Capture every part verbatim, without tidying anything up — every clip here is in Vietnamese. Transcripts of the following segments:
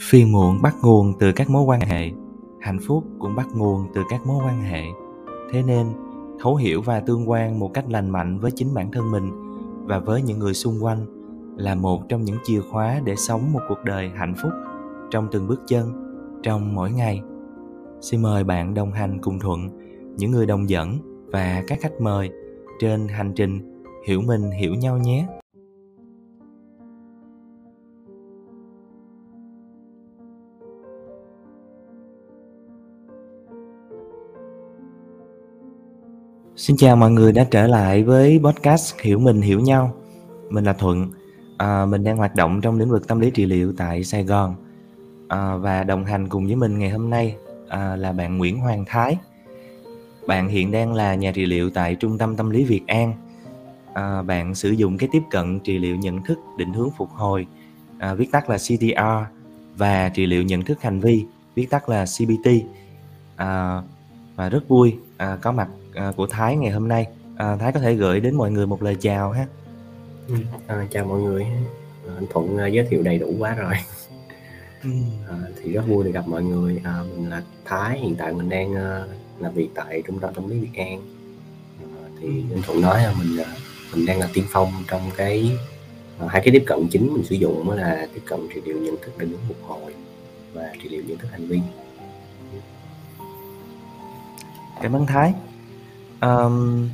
Phiền muộn bắt nguồn từ các mối quan hệ, hạnh phúc cũng bắt nguồn từ các mối quan hệ. Thế nên, thấu hiểu và tương quan một cách lành mạnh với chính bản thân mình và với những người xung quanh là một trong những chìa khóa để sống một cuộc đời hạnh phúc trong từng bước chân, trong mỗi ngày. Xin mời bạn đồng hành cùng Thuận, những người đồng dẫn và các khách mời trên hành trình Hiểu Mình Hiểu Nhau nhé. Xin chào mọi người đã trở lại với podcast Hiểu Mình Hiểu Nhau. Mình là Thuận, à, mình đang hoạt động trong lĩnh vực tâm lý trị liệu tại Sài Gòn, à, và đồng hành cùng với mình ngày hôm nay à, là bạn Nguyễn Hoàng Thái. Bạn hiện đang là nhà trị liệu tại Trung tâm Tâm lý Việt An. À, bạn sử dụng cái tiếp cận trị liệu nhận thức định hướng phục hồi, à, viết tắt là C T R, và trị liệu nhận thức hành vi, viết tắt là C B T. À, và rất vui à, có mặt à, của Thái ngày hôm nay. À, Thái có thể gửi đến mọi người một lời chào ha. À, chào mọi người, à, anh Thuận à, giới thiệu đầy đủ quá rồi. à, thì rất vui được gặp mọi người. À, mình là Thái, hiện tại mình đang à, làm việc tại Trung tâm Tâm lý Việt An. À, thì anh Thuận nói là mình à, mình đang là tiên phong trong cái à, hai cái tiếp cận chính mình sử dụng, đó là tiếp cận trị liệu nhận thức định hướng phục hồi và trị liệu nhận thức hành vi. Cảm ơn Thái. um,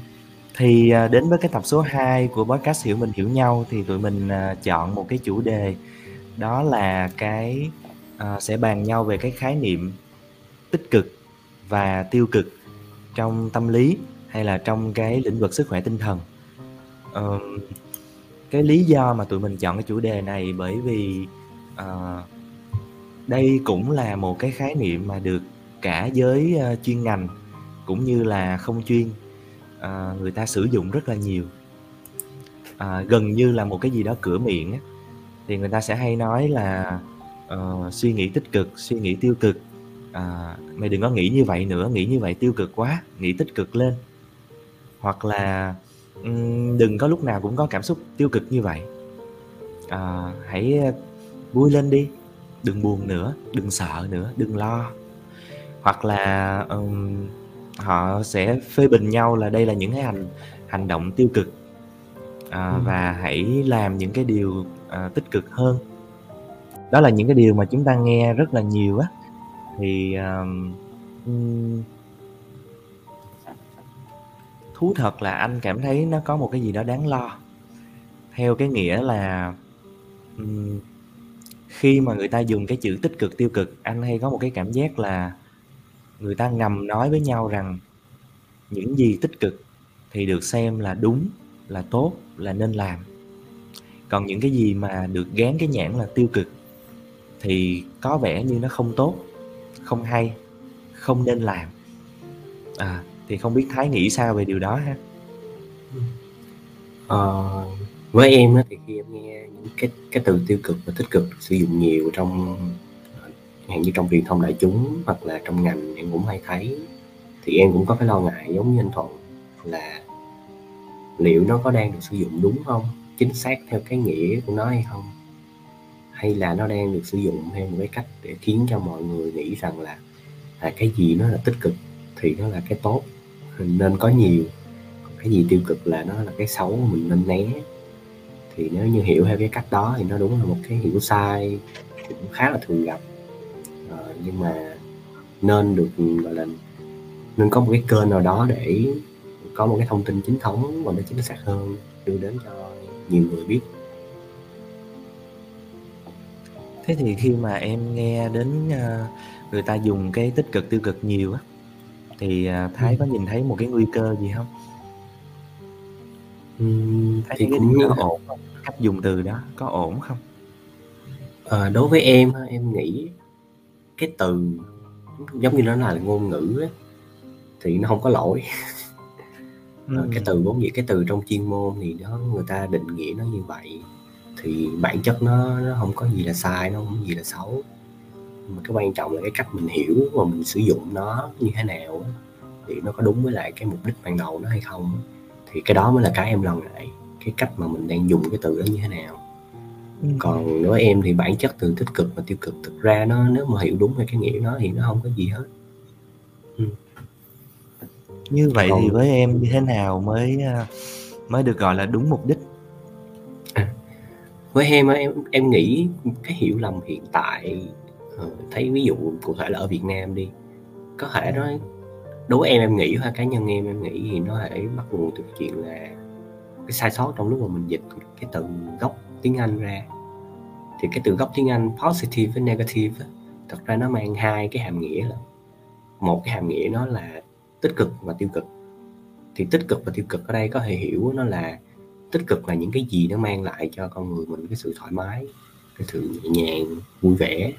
Thì đến với cái tập số hai của podcast Hiểu Mình Hiểu Nhau, thì tụi mình chọn một cái chủ đề, đó là cái uh, sẽ bàn nhau về cái khái niệm tích cực và tiêu cực trong tâm lý hay là trong cái lĩnh vực sức khỏe tinh thần. um, Cái lý do mà tụi mình chọn cái chủ đề này bởi vì uh, đây cũng là một cái khái niệm mà được cả giới uh, chuyên ngành cũng như là không chuyên, à, người ta sử dụng rất là nhiều, à, gần như là một cái gì đó cửa miệng á. Thì người ta sẽ hay nói là uh, suy nghĩ tích cực, suy nghĩ tiêu cực, à, mày đừng có nghĩ như vậy nữa, nghĩ như vậy tiêu cực quá, nghĩ tích cực lên. Hoặc là um, đừng có lúc nào cũng có cảm xúc tiêu cực như vậy, à, hãy vui lên đi, đừng buồn nữa, đừng sợ nữa, đừng lo. Hoặc là um, họ sẽ phê bình nhau là đây là những cái hành, hành động tiêu cực, à, ừ. và hãy làm những cái điều à, tích cực hơn. Đó là những cái điều mà chúng ta nghe rất là nhiều á. Thì à, thú thật là anh cảm thấy nó có một cái gì đó đáng lo, theo cái nghĩa là khi mà người ta dùng cái chữ tích cực tiêu cực, anh hay có một cái cảm giác là người ta ngầm nói với nhau rằng những gì tích cực thì được xem là đúng, là tốt, là nên làm. Còn những cái gì mà được gán cái nhãn là tiêu cực thì có vẻ như nó không tốt, không hay, không nên làm. À, thì không biết Thái nghĩ sao về điều đó ha? À, với em thì khi em nghe những cái, cái từ tiêu cực và tích cực sử dụng nhiều trong... như trong truyền thông đại chúng hoặc là trong ngành em cũng hay thấy, thì em cũng có cái lo ngại giống như anh Thuận là liệu nó có đang được sử dụng đúng không, chính xác theo cái nghĩa của nó hay không, hay là nó đang được sử dụng theo một cái cách để khiến cho mọi người nghĩ rằng là, là cái gì nó là tích cực thì nó là cái tốt nên có nhiều, cái gì tiêu cực là nó là cái xấu mình nên né. Thì nếu như hiểu theo cái cách đó thì nó đúng là một cái hiểu sai cũng khá là thường gặp. Ờ, nhưng mà nên được gọi là nên có một cái kênh nào đó để có một cái thông tin chính thống và nó chính xác hơn, đưa đến cho nhiều người biết. Thế thì khi mà em nghe đến người ta dùng cái tích cực tiêu cực nhiều á, thì Thái ừ. có nhìn thấy một cái nguy cơ gì không? Ừ, Thái thì cũng có ổn không? Cách dùng từ đó có ổn không? À, đối với em, em nghĩ cái từ giống như nó là ngôn ngữ ấy, thì nó không có lỗi. ừ. Cái từ vốn dĩ, cái từ trong chuyên môn thì nó người ta định nghĩa nó như vậy, thì bản chất nó, nó không có gì là sai, nó không có gì là xấu, mà cái quan trọng là cái cách mình hiểu và mình sử dụng nó như thế nào ấy, thì nó có đúng với lại cái mục đích ban đầu nó hay không, thì cái đó mới là cái em lo ngại, cái cách mà mình đang dùng cái từ đó như thế nào. ừ. Còn nói em thì bản chất từ tích cực và tiêu cực thực ra nó nếu mà hiểu đúng về cái nghĩa nó thì nó không có gì hết. ừ. Như vậy còn... thì với em như thế nào mới mới được gọi là đúng mục đích? À, với em em em nghĩ cái hiểu lầm hiện tại, thấy ví dụ cụ thể là ở Việt Nam đi, có thể nói đối với em em nghĩ hoặc cá nhân em em nghĩ thì nó hãy bắt nguồn từ cái chuyện là cái sai sót trong lúc mà mình dịch cái từ gốc tiếng Anh ra. Thì cái từ gốc tiếng Anh positive với negative thật ra nó mang hai cái hàm nghĩa là một cái hàm nghĩa nó là tích cực và tiêu cực. Thì tích cực và tiêu cực ở đây có thể hiểu nó là tích cực là những cái gì nó mang lại cho con người mình cái sự thoải mái, cái sự nhẹ nhàng, vui vẻ.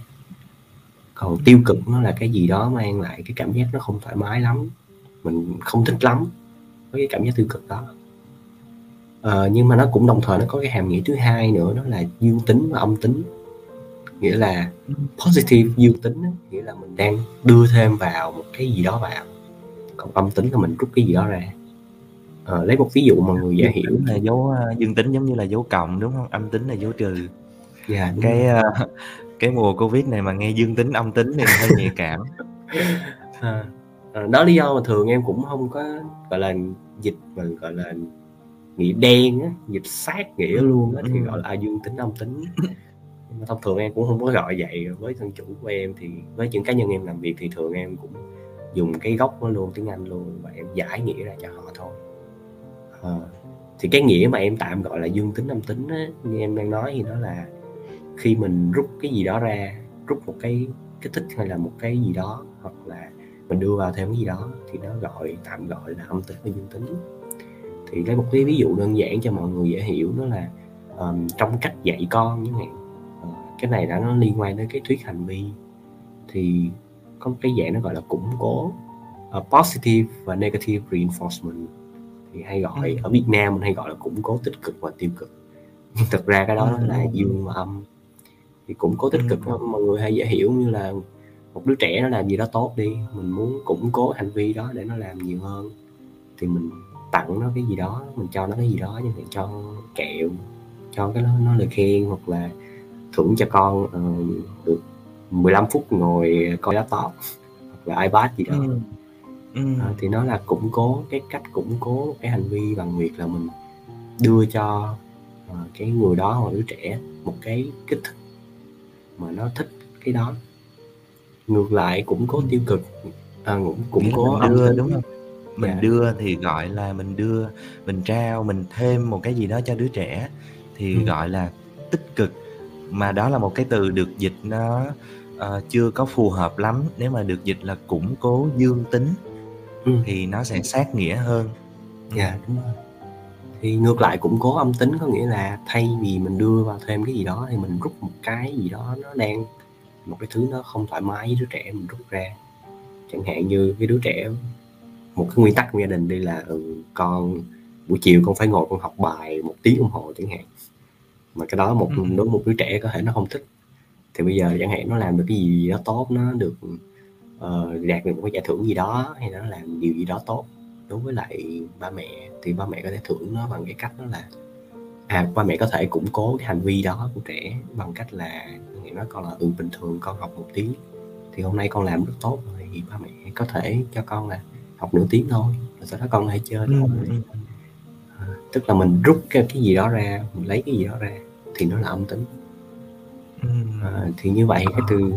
Còn tiêu cực nó là cái gì đó mang lại cái cảm giác nó không thoải mái lắm, mình không thích lắm với cái cảm giác tiêu cực đó. Ờ, nhưng mà nó cũng đồng thời nó có cái hàm nghĩa thứ hai nữa, đó là dương tính và âm tính. Nghĩa là positive dương tính nghĩa là mình đang đưa thêm vào một cái gì đó vào, còn âm tính là mình rút cái gì đó ra. Ờ, lấy một ví dụ mọi người dễ hiểu là dấu dương tính giống như là dấu cộng đúng không, âm tính là dấu trừ. Yeah, cái uh, cái mùa Covid này mà nghe dương tính âm tính thì hơi nhạy cảm. À, đó lý do mà thường em cũng không có gọi là dịch mà gọi là nghĩa đen á, dịch sát nghĩa luôn á, thì gọi là dương tính âm tính. Nhưng mà thông thường em cũng không có gọi vậy. Với thân chủ của em thì với những cá nhân em làm việc thì thường em cũng dùng cái gốc nó luôn, tiếng Anh luôn, và em giải nghĩa ra cho họ thôi. À, thì cái nghĩa mà em tạm gọi là dương tính âm tính á, như em đang nói thì nó là khi mình rút cái gì đó ra, rút một cái kích thích hay là một cái gì đó, hoặc là mình đưa vào thêm cái gì đó thì nó gọi tạm gọi là âm tính và dương tính. Thì lấy một cái ví dụ đơn giản cho mọi người dễ hiểu, đó là um, trong cách dạy con những hạn. Uh, cái này đã nó liên quan đến cái thuyết hành vi, thì có một cái dạng nó gọi là củng cố uh, positive và negative reinforcement. Thì hay gọi ở Việt Nam mình hay gọi là củng cố tích cực và tiêu cực, nhưng thực ra cái đó là dương và âm. Thì củng cố tích cực đó, mọi người hay dễ hiểu như là một đứa trẻ nó làm gì đó tốt đi, mình muốn củng cố hành vi đó để nó làm nhiều hơn thì mình tặng nó cái gì đó, mình cho nó cái gì đó, như vậy cho kẹo, cho cái nó, nó lời khen, hoặc là thưởng cho con uh, được mười lăm phút ngồi coi laptop hoặc là iPad gì đó. ừ. Ừ. À, thì nó là củng cố, cái cách củng cố cái hành vi bằng việc là mình đưa cho uh, cái người đó hoặc đứa trẻ một cái kích thích mà nó thích cái đó. Ngược lại củng cố tiêu cực, à, củng cố đưa, đúng không? Mình dạ. đưa thì gọi là mình đưa, mình trao, mình thêm một cái gì đó cho đứa trẻ thì ừ. gọi là tích cực. Mà đó là một cái từ được dịch nó uh, chưa có phù hợp lắm. Nếu mà được dịch là củng cố dương tính ừ. thì nó sẽ sát nghĩa hơn. Dạ đúng rồi. Thì ngược lại củng cố âm tính có nghĩa là thay vì mình đưa vào thêm cái gì đó thì mình rút một cái gì đó nó đang, một cái thứ nó không thoải mái với đứa trẻ mình rút ra. Chẳng hạn như cái đứa trẻ, một cái nguyên tắc của gia đình đây là ừ, con buổi chiều con phải ngồi con học bài một tiếng đồng hồ chẳng hạn, mà cái đó một đối một đứa trẻ có thể nó không thích. Thì bây giờ chẳng hạn nó làm được cái gì đó tốt, nó được uh, đạt được một cái giải thưởng gì đó, hay nó làm điều gì đó tốt đối với lại ba mẹ, thì ba mẹ có thể thưởng nó bằng cái cách đó là à, ba mẹ có thể củng cố cái hành vi đó của trẻ bằng cách là nó còn là ừ, bình thường con học một tiếng thì hôm nay con làm rất tốt rồi, thì ba mẹ có thể cho con là học nửa tiếng thôi, rồi sau đó con hãy chơi. ừ, ừ. À, tức là mình rút cái, cái gì đó ra, mình lấy cái gì đó ra thì nó là âm tính. À, thì như vậy cái từ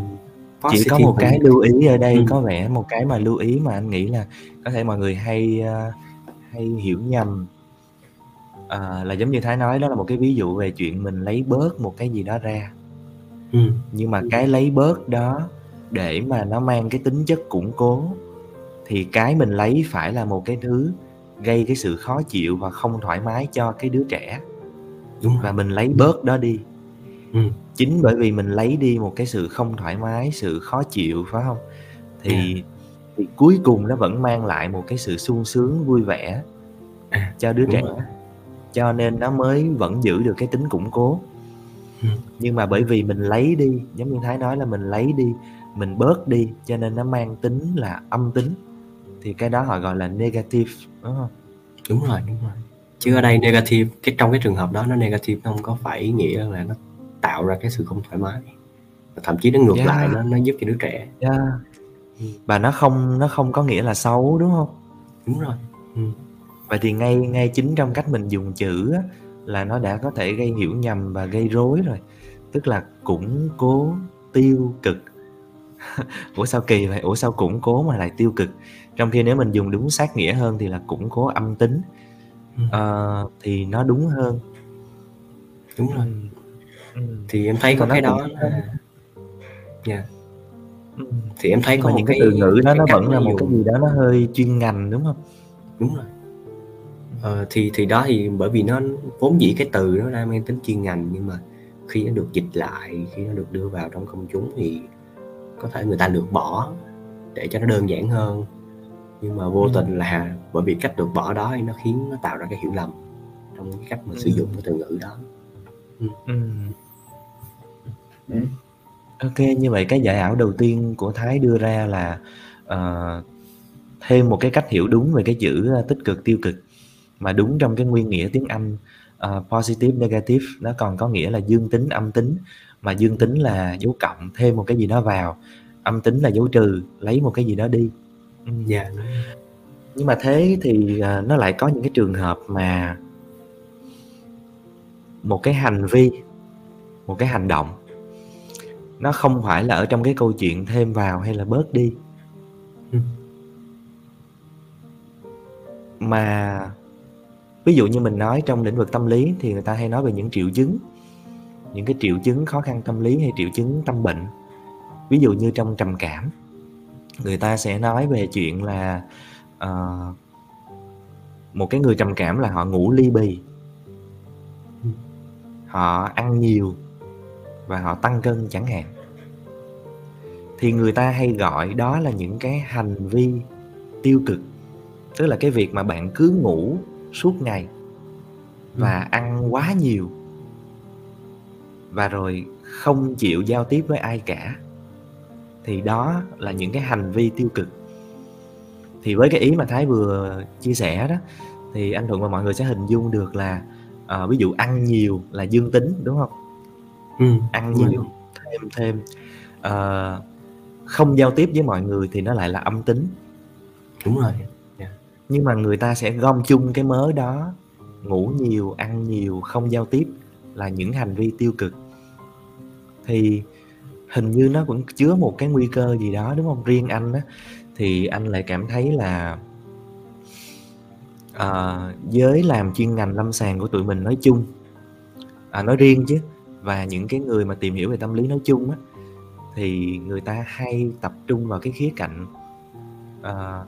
chỉ có một cái lưu ý ở đây, ừ. có vẻ một cái mà lưu ý mà anh nghĩ là có thể mọi người hay uh, hay hiểu nhầm, uh, là giống như Thái nói, đó là một cái ví dụ về chuyện mình lấy bớt một cái gì đó ra. ừ. Nhưng mà cái lấy bớt đó để mà nó mang cái tính chất củng cố thì cái mình lấy phải là một cái thứ gây cái sự khó chịu và không thoải mái cho cái đứa trẻ. Đúng. Và mình lấy bớt đó đi. ừ. Chính bởi vì mình lấy đi một cái sự không thoải mái, sự khó chịu, phải không? Thì, à. thì cuối cùng nó vẫn mang lại một cái sự sung sướng, vui vẻ à, cho đứa trẻ. Rồi. Cho nên nó mới vẫn giữ được cái tính củng cố. ừ. Nhưng mà bởi vì mình lấy đi, giống như Thái nói là mình lấy đi, mình bớt đi, cho nên nó mang tính là âm tính. Thì cái đó họ gọi là negative, đúng không? Đúng rồi, đúng rồi. Chứ ở đây negative, cái trong cái trường hợp đó nó negative, nó không có phải nghĩa là nó tạo ra cái sự không thoải mái, và thậm chí nó ngược yeah. lại, nó nó giúp cho đứa trẻ. Yeah. Và nó không nó không có nghĩa là xấu, đúng không? Đúng rồi. Ừ. Vậy thì ngay ngay chính trong cách mình dùng chữ á, là nó đã có thể gây hiểu nhầm và gây rối rồi, tức là củng cố tiêu cực. Ủa sao kỳ vậy? Ủa sao củng cố mà lại tiêu cực? Trong khi nếu mình dùng đúng sát nghĩa hơn thì là củng cố âm tính, ừ. à, thì nó đúng hơn. Đúng rồi. Ừ. Thì em thấy có cái đó. Dạ. Là... Yeah. Ừ. Thì em thấy có những cái từ ngữ đó, nó vẫn là một cái gì đó nó hơi chuyên ngành, đúng không? Đúng rồi. Ờ, thì thì đó, thì bởi vì nó vốn dĩ cái từ nó đang mang tính chuyên ngành, nhưng mà khi nó được dịch lại, khi nó được đưa vào trong công chúng thì có thể người ta được bỏ để cho nó đơn giản hơn, nhưng mà vô ừ. tình là bởi vì cách được bỏ đó nó khiến nó tạo ra cái hiểu lầm trong cái cách mình ừ. sử dụng cái từ ngữ đó. Ừ. Ừ. Ừ. Ok, như vậy cái giải ảo đầu tiên của Thái đưa ra là uh, thêm một cái cách hiểu đúng về cái chữ tích cực tiêu cực, mà đúng trong cái nguyên nghĩa tiếng Anh uh, positive negative, nó còn có nghĩa là dương tính âm tính, mà dương tính là dấu cộng thêm một cái gì đó vào, âm tính là dấu trừ lấy một cái gì đó đi. Yeah. Nhưng mà thế thì uh, nó lại có những cái trường hợp mà một cái hành vi, một cái hành động nó không phải là ở trong cái câu chuyện thêm vào hay là bớt đi, ừ. mà ví dụ như mình nói trong lĩnh vực tâm lý thì người ta hay nói về những triệu chứng, những cái triệu chứng khó khăn tâm lý hay triệu chứng tâm bệnh. Ví dụ như trong trầm cảm, người ta sẽ nói về chuyện là uh, một cái người trầm cảm là họ ngủ ly bì, họ ăn nhiều và họ tăng cân chẳng hạn. Thì người ta hay gọi đó là những cái hành vi tiêu cực, tức là cái việc mà bạn cứ ngủ suốt ngày và ừ. ăn quá nhiều, và rồi không chịu giao tiếp với ai cả, thì đó là những cái hành vi tiêu cực. Thì với cái ý mà Thái vừa chia sẻ đó, thì anh Thuận và mọi người sẽ hình dung được là à, ví dụ ăn nhiều là dương tính, đúng không? Ừ, ăn nhiều ừ. thêm thêm à, không giao tiếp với mọi người thì nó lại là âm tính. Đúng rồi. Yeah. Nhưng mà người ta sẽ gom chung cái mớ đó, ngủ nhiều, ăn nhiều, không giao tiếp là những hành vi tiêu cực. Thì hình như nó vẫn chứa một cái nguy cơ gì đó, đúng không? Riêng anh á, thì anh lại cảm thấy là à, giới làm chuyên ngành lâm sàng của tụi mình nói chung, à, nói riêng chứ, và những cái người mà tìm hiểu về tâm lý nói chung á, thì người ta hay tập trung vào cái khía cạnh à,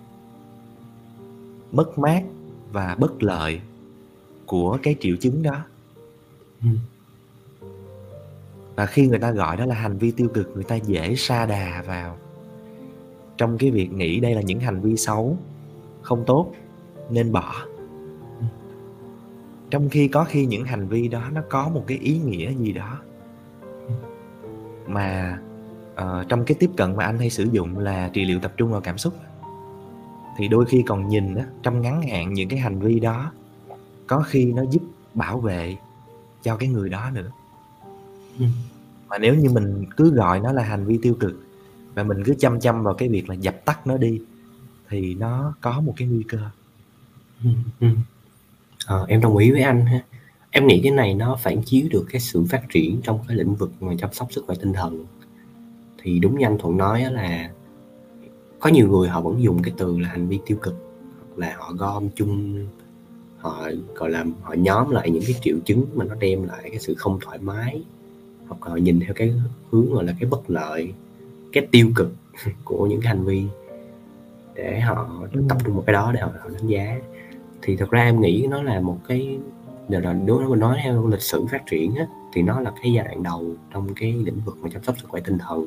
mất mát và bất lợi của cái triệu chứng đó. Ừ. Và khi người ta gọi đó là hành vi tiêu cực, người ta dễ sa đà vào trong cái việc nghĩ đây là những hành vi xấu, không tốt, nên bỏ. Ừ. Trong khi có khi những hành vi đó nó có một cái ý nghĩa gì đó. Ừ. Mà uh, trong cái tiếp cận mà anh hay sử dụng là trị liệu tập trung vào cảm xúc, thì đôi khi còn nhìn đó, trong ngắn hạn những cái hành vi đó có khi nó giúp bảo vệ cho cái người đó nữa. Ừ. Mà nếu như mình cứ gọi nó là hành vi tiêu cực và mình cứ chăm chăm vào cái việc là dập tắt nó đi, thì nó có một cái nguy cơ. Ừ. Ừ. À, em đồng ý với anh ha. Em nghĩ cái này nó phản chiếu được cái sự phát triển trong cái lĩnh vực mà chăm sóc sức khỏe tinh thần. Thì đúng như anh Thuận nói là có nhiều người họ vẫn dùng cái từ là hành vi tiêu cực, là họ gom chung, họ gọi là họ nhóm lại những cái triệu chứng mà nó đem lại cái sự không thoải mái, hoặc là nhìn theo cái hướng gọi là cái bất lợi, cái tiêu cực của những cái hành vi, để họ tập trung vào cái đó để họ, họ đánh giá. Thì thật ra em nghĩ nó là một cái, nếu mà nói theo lịch sử phát triển á, thì nó là cái giai đoạn đầu trong cái lĩnh vực mà chăm sóc sức khỏe tinh thần.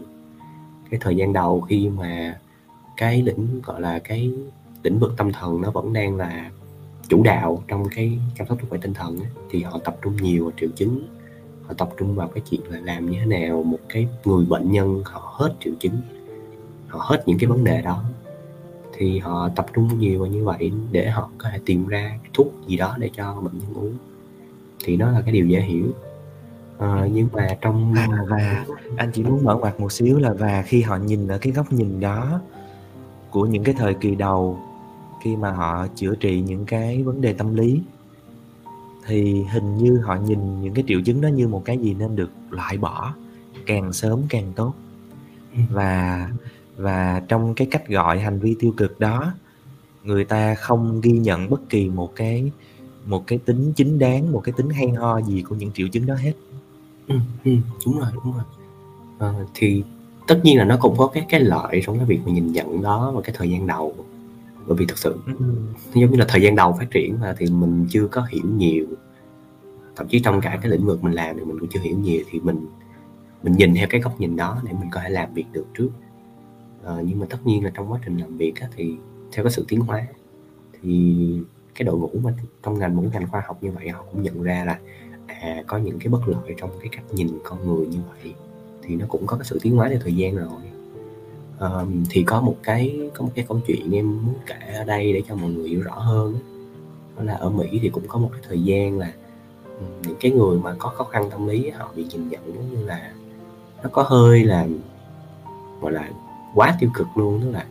Cái thời gian đầu khi mà cái lĩnh gọi là cái lĩnh vực tâm thần nó vẫn đang là chủ đạo trong cái chăm sóc sức khỏe tinh thần á, thì họ tập trung nhiều vào triệu chứng, họ tập trung vào cái chuyện là làm như thế nào một cái người bệnh nhân họ hết triệu chứng, họ hết những cái vấn đề đó, thì họ tập trung nhiều vào như vậy để họ có thể tìm ra thuốc gì đó để cho bệnh nhân uống. Thì nó là cái điều dễ hiểu. Ờ, nhưng mà trong À, và anh chỉ muốn mở ngoặt một xíu là và khi họ nhìn ở cái góc nhìn đó của những cái thời kỳ đầu khi mà họ chữa trị những cái vấn đề tâm lý thì hình như họ nhìn những cái triệu chứng đó như một cái gì nên được loại bỏ càng sớm càng tốt. Và và trong cái cách gọi hành vi tiêu cực đó, người ta không ghi nhận bất kỳ một cái một cái tính chính đáng, một cái tính hay ho gì của những triệu chứng đó hết. Ừ, ừ, đúng rồi, đúng rồi. À, thì tất nhiên là nó cũng có cái cái lợi trong cái việc mà nhìn nhận đó vào cái thời gian đầu, bởi vì thực sự ừ. giống như là thời gian đầu phát triển mà thì mình chưa có hiểu nhiều, thậm chí trong cả cái lĩnh vực mình làm thì mình cũng chưa hiểu nhiều, thì mình mình nhìn theo cái góc nhìn đó để mình có thể làm việc được trước. À, nhưng mà tất nhiên là trong quá trình làm việc á, thì theo cái sự tiến hóa thì cái đội ngũ mà trong ngành một ngành khoa học như vậy họ cũng nhận ra là à, có những cái bất lợi trong cái cách nhìn con người như vậy, thì nó cũng có cái sự tiến hóa theo thời gian rồi. À, thì có một cái có một cái câu chuyện em muốn kể ở đây để cho mọi người hiểu rõ hơn, đó là ở Mỹ thì cũng có một cái thời gian là những cái người mà có khó khăn tâm lý họ bị nhìn nhận giống như là nó có hơi là gọi là quá tiêu cực luôn, tức là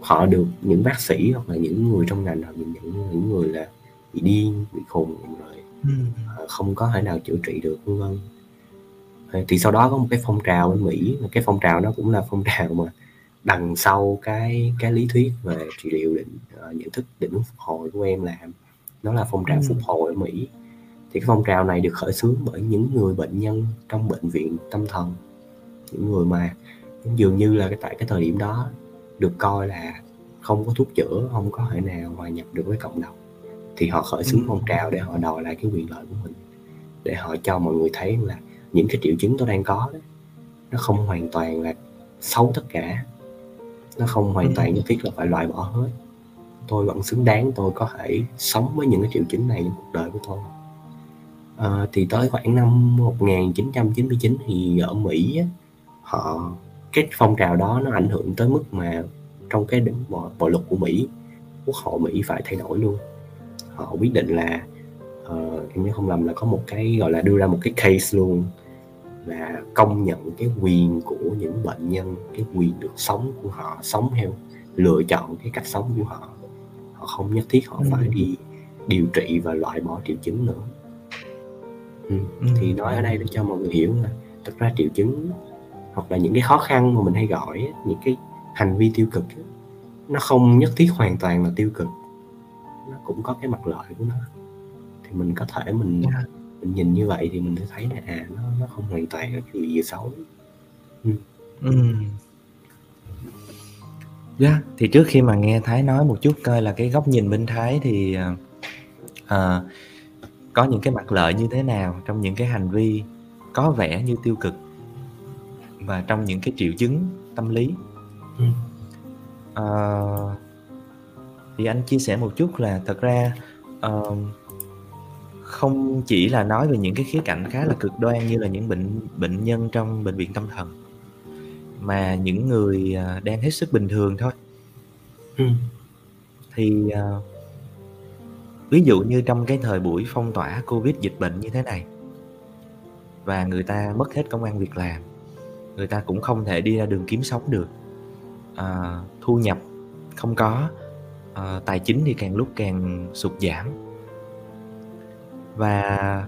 họ được những bác sĩ hoặc là những người trong ngành họ nhìn nhận như những người là bị điên, bị khùng rồi không có thể nào chữa trị được vân vân. Thì sau đó có một cái phong trào bên Mỹ, cái phong trào nó cũng là phong trào mà đằng sau cái cái lý thuyết về trị liệu định nhận thức định hướng phục hồi của em làm, nó là phong trào ừ. phục hồi ở Mỹ. Thì cái phong trào này được khởi xướng bởi những người bệnh nhân trong bệnh viện tâm thần, những người mà dường như là cái tại cái thời điểm đó được coi là không có thuốc chữa, không có thể nào hòa nhập được với cộng đồng, thì họ khởi xướng phong trào để họ đòi lại cái quyền lợi của mình, để họ cho mọi người thấy là những cái triệu chứng tôi đang có đó, nó không hoàn toàn là xấu tất cả, nó không hoàn toàn nhất thiết là phải loại bỏ hết, tôi vẫn xứng đáng, tôi có thể sống với những cái triệu chứng này trong cuộc đời của tôi. À, thì tới khoảng năm một nghìn chín trăm chín mươi chín thì ở Mỹ á, họ cái phong trào đó nó ảnh hưởng tới mức mà trong cái bộ, bộ luật của Mỹ, quốc hội Mỹ phải thay đổi luôn. Họ quyết định là uh, em nhớ không lầm là có một cái gọi là đưa ra một cái case luôn là công nhận cái quyền của những bệnh nhân, cái quyền được sống của họ, sống theo lựa chọn cái cách sống của họ, họ không nhất thiết họ ừ. phải đi điều trị và loại bỏ triệu chứng nữa. ừ. Ừ. Thì nói ở đây để cho mọi người hiểu là thật ra triệu chứng hoặc là những cái khó khăn mà mình hay gọi, những cái hành vi tiêu cực, nó không nhất thiết hoàn toàn là tiêu cực, nó cũng có cái mặt lợi của nó. Thì mình có thể mình, yeah. mình nhìn như vậy thì mình sẽ thấy là à, nó, nó không hoàn toàn là cái gì, gì xấu. ừ. Ừ. Yeah. Thì trước khi mà nghe Thái nói một chút coi là cái góc nhìn bên Thái thì uh, có những cái mặt lợi như thế nào trong những cái hành vi có vẻ như tiêu cực và trong những cái triệu chứng tâm lý. ừ. à, Thì anh chia sẻ một chút là thật ra uh, không chỉ là nói về những cái khía cạnh khá là cực đoan như là những bệnh bệnh nhân trong bệnh viện tâm thần, mà những người uh, đang hết sức bình thường thôi. ừ. Thì uh, ví dụ như trong cái thời buổi phong tỏa Covid, dịch bệnh như thế này, và người ta mất hết công ăn việc làm, người ta cũng không thể đi ra đường kiếm sống được, à, thu nhập không có, à, tài chính thì càng lúc càng sụt giảm, và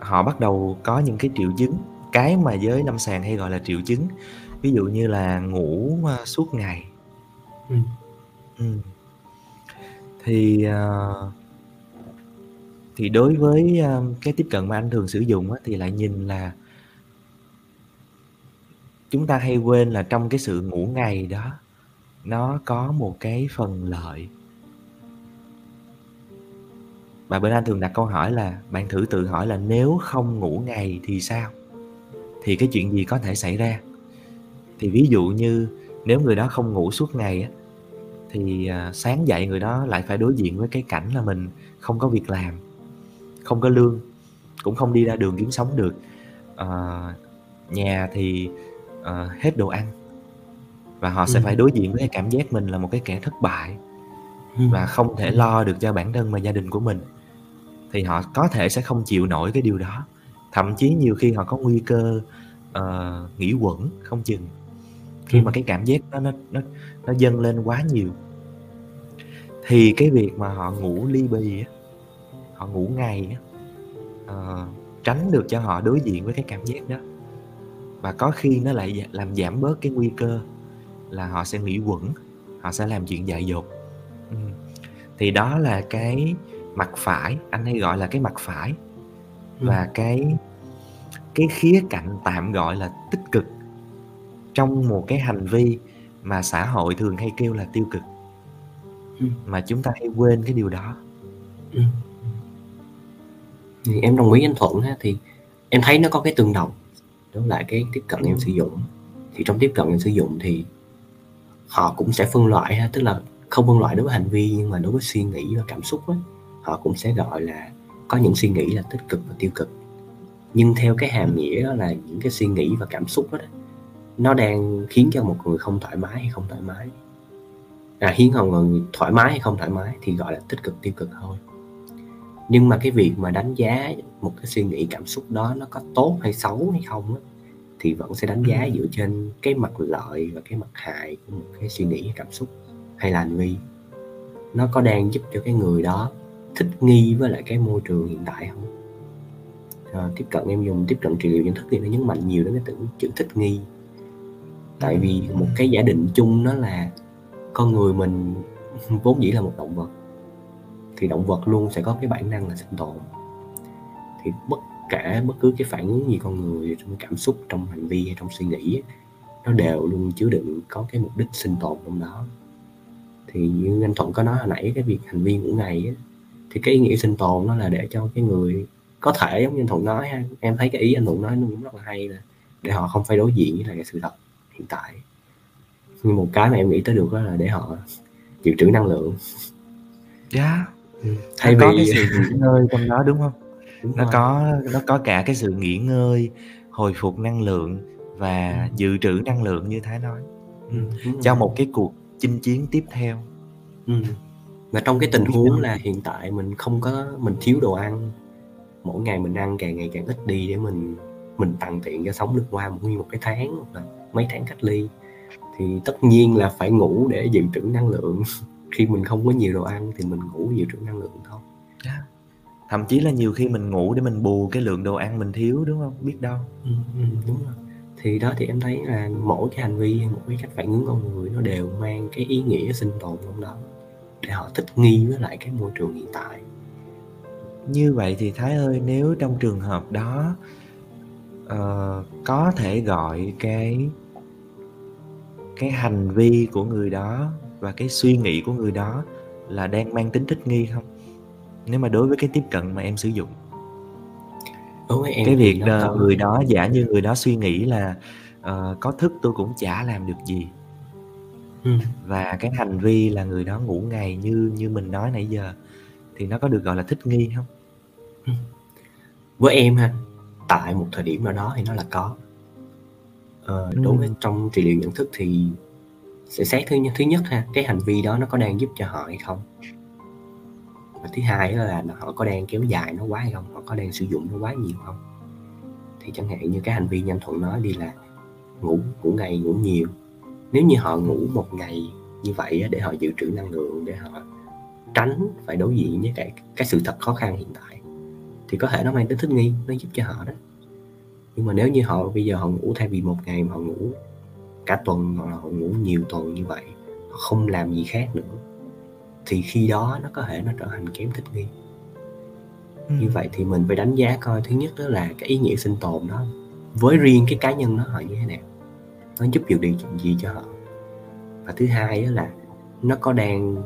họ bắt đầu có những cái triệu chứng, cái mà giới lâm sàng hay gọi là triệu chứng, ví dụ như là ngủ suốt ngày. ừ. Ừ. Thì à, thì đối với cái tiếp cận mà anh thường sử dụng á, thì lại nhìn là chúng ta hay quên là trong cái sự ngủ ngày đó nó có một cái phần lợi. Và bên anh thường đặt câu hỏi là bạn thử tự hỏi là nếu không ngủ ngày thì sao? Thì cái chuyện gì có thể xảy ra? Thì ví dụ như nếu người đó không ngủ suốt ngày á, thì sáng dậy người đó lại phải đối diện với cái cảnh là mình không có việc làm, không có lương, cũng không đi ra đường kiếm sống được, à, nhà thì Uh, hết đồ ăn, và họ ừ. sẽ phải đối diện với cái cảm giác mình là một cái kẻ thất bại ừ. và không thể lo được cho bản thân và gia đình của mình, thì họ có thể sẽ không chịu nổi cái điều đó Thậm chí nhiều khi họ có nguy cơ uh, nghỉ quẩn không chừng, khi mà cái cảm giác đó, nó, nó, nó dâng lên quá nhiều. Thì cái việc mà họ ngủ ly bì, họ ngủ ngày, uh, tránh được cho họ đối diện với cái cảm giác đó. Và có khi nó lại làm giảm bớt cái nguy cơ là họ sẽ nghỉ quẩn, họ sẽ làm chuyện dại dột. ừ. Thì đó là cái mặt phải, anh hay gọi là cái mặt phải. ừ. Và cái cái khía cạnh tạm gọi là tích cực trong một cái hành vi mà xã hội thường hay kêu là tiêu cực, ừ. mà chúng ta hay quên cái điều đó. ừ. Thì em đồng ý anh Thuận ha, thì em thấy nó có cái tương đồng. Đó là cái tiếp cận em sử dụng. Thì trong tiếp cận em sử dụng thì họ cũng sẽ phân loại ha, tức là không phân loại đối với hành vi, nhưng mà đối với suy nghĩ và cảm xúc ấy, họ cũng sẽ gọi là có những suy nghĩ là tích cực và tiêu cực. Nhưng theo cái hàm nghĩa đó là những cái suy nghĩ và cảm xúc đó, đó nó đang khiến cho một người không thoải mái hay không thoải mái, là khiến một người thoải mái hay không thoải mái thì gọi là tích cực tiêu cực thôi. Nhưng mà cái việc mà đánh giá một cái suy nghĩ cảm xúc đó nó có tốt hay xấu hay không á, thì vẫn sẽ đánh giá dựa trên cái mặt lợi và cái mặt hại của một cái suy nghĩ cảm xúc hay là hành vi. Nó có đang giúp cho cái người đó thích nghi với lại cái môi trường hiện tại không? À, tiếp cận em dùng tiếp cận trị liệu nhận thức thì nó nhấn mạnh nhiều đến cái từ chữ thích nghi. Tại vì một cái giả định chung nó là con người mình vốn dĩ là một động vật, thì động vật luôn sẽ có cái bản năng là sinh tồn. Thì bất cả bất cứ cái phản ứng gì con người trong cảm xúc, trong hành vi hay trong suy nghĩ, nó đều luôn chứa đựng có cái mục đích sinh tồn trong đó. Thì như anh Thuận có nói hồi nãy, cái việc hành vi ngủ ngày ấy, thì cái ý nghĩa sinh tồn nó là để cho cái người có thể, giống như anh Thuận nói ha, em thấy cái ý anh Thuận nói nó cũng rất là hay, là để họ không phải đối diện với lại cái sự thật hiện tại. Nhưng một cái mà em nghĩ tới được đó là để họ dự trữ năng lượng. Dạ. Ừ. Thay vì có cái sự nghỉ ngơi trong đó, đúng không? Đúng nó rồi. có nó có cả cái sự nghỉ ngơi, hồi phục năng lượng và ừ. dự trữ năng lượng như Thái nói, ừ. cho một cái cuộc chinh chiến tiếp theo. ừ. Và trong cái tình huống là hiện tại mình không có, mình thiếu đồ ăn, mỗi ngày mình ăn càng ngày càng ít đi để mình mình tằn tiện cho sống được qua một nguyên một cái tháng hoặc là mấy tháng cách ly, thì tất nhiên là phải ngủ để dự trữ năng lượng. Khi mình không có nhiều đồ ăn thì mình ngủ dự trữ năng lượng thôi. yeah. Thậm chí là nhiều khi mình ngủ để mình bù cái lượng đồ ăn mình thiếu, đúng không? Biết đâu. ừ, ừ, Đúng rồi. Thì đó, thì em thấy là mỗi cái hành vi, mỗi cái cách phản ứng con người nó đều mang cái ý nghĩa sinh tồn trong đó, để họ thích nghi với lại cái môi trường hiện tại. Như vậy thì Thái ơi, nếu trong trường hợp đó uh, có thể gọi cái cái hành vi của người đó và cái suy nghĩ của người đó là đang mang tính thích nghi không? Nếu mà đối với cái tiếp cận mà em sử dụng, với em cái việc đó, người đó giả như người đó suy nghĩ là uh, có thức tôi cũng chả làm được gì, ừ. và cái hành vi là người đó ngủ ngày như như mình nói nãy giờ, thì nó có được gọi là thích nghi không? ừ. Với em ha, tại một thời điểm nào đó thì nó là có. Ờ, ừ. Đối với trong trị liệu nhận thức thì sẽ xét thứ nhất, thứ nhất ha, cái hành vi đó nó có đang giúp cho họ hay không, và thứ hai là họ có đang kéo dài nó quá hay không, họ có đang sử dụng nó quá nhiều không. Thì chẳng hạn như cái hành vi như anh Thuận nói đi là ngủ ngủ ngày ngủ nhiều, nếu như họ ngủ một ngày như vậy để họ dự trữ năng lượng, để họ tránh phải đối diện với cái cái sự thật khó khăn hiện tại, thì có thể nó mang tính thích nghi, nó giúp cho họ đó. Nhưng mà nếu như họ bây giờ họ ngủ, thay vì một ngày mà họ ngủ cả tuần hoặc là họ ngủ nhiều tuần như vậy, họ không làm gì khác nữa, thì khi đó nó có thể nó trở thành kém thích nghi. ừ. Như vậy thì mình phải đánh giá coi, thứ nhất đó là cái ý nghĩa sinh tồn đó với riêng cái cá nhân nó họ như thế nào, nó giúp được điều gì cho họ, và thứ hai đó là nó có đang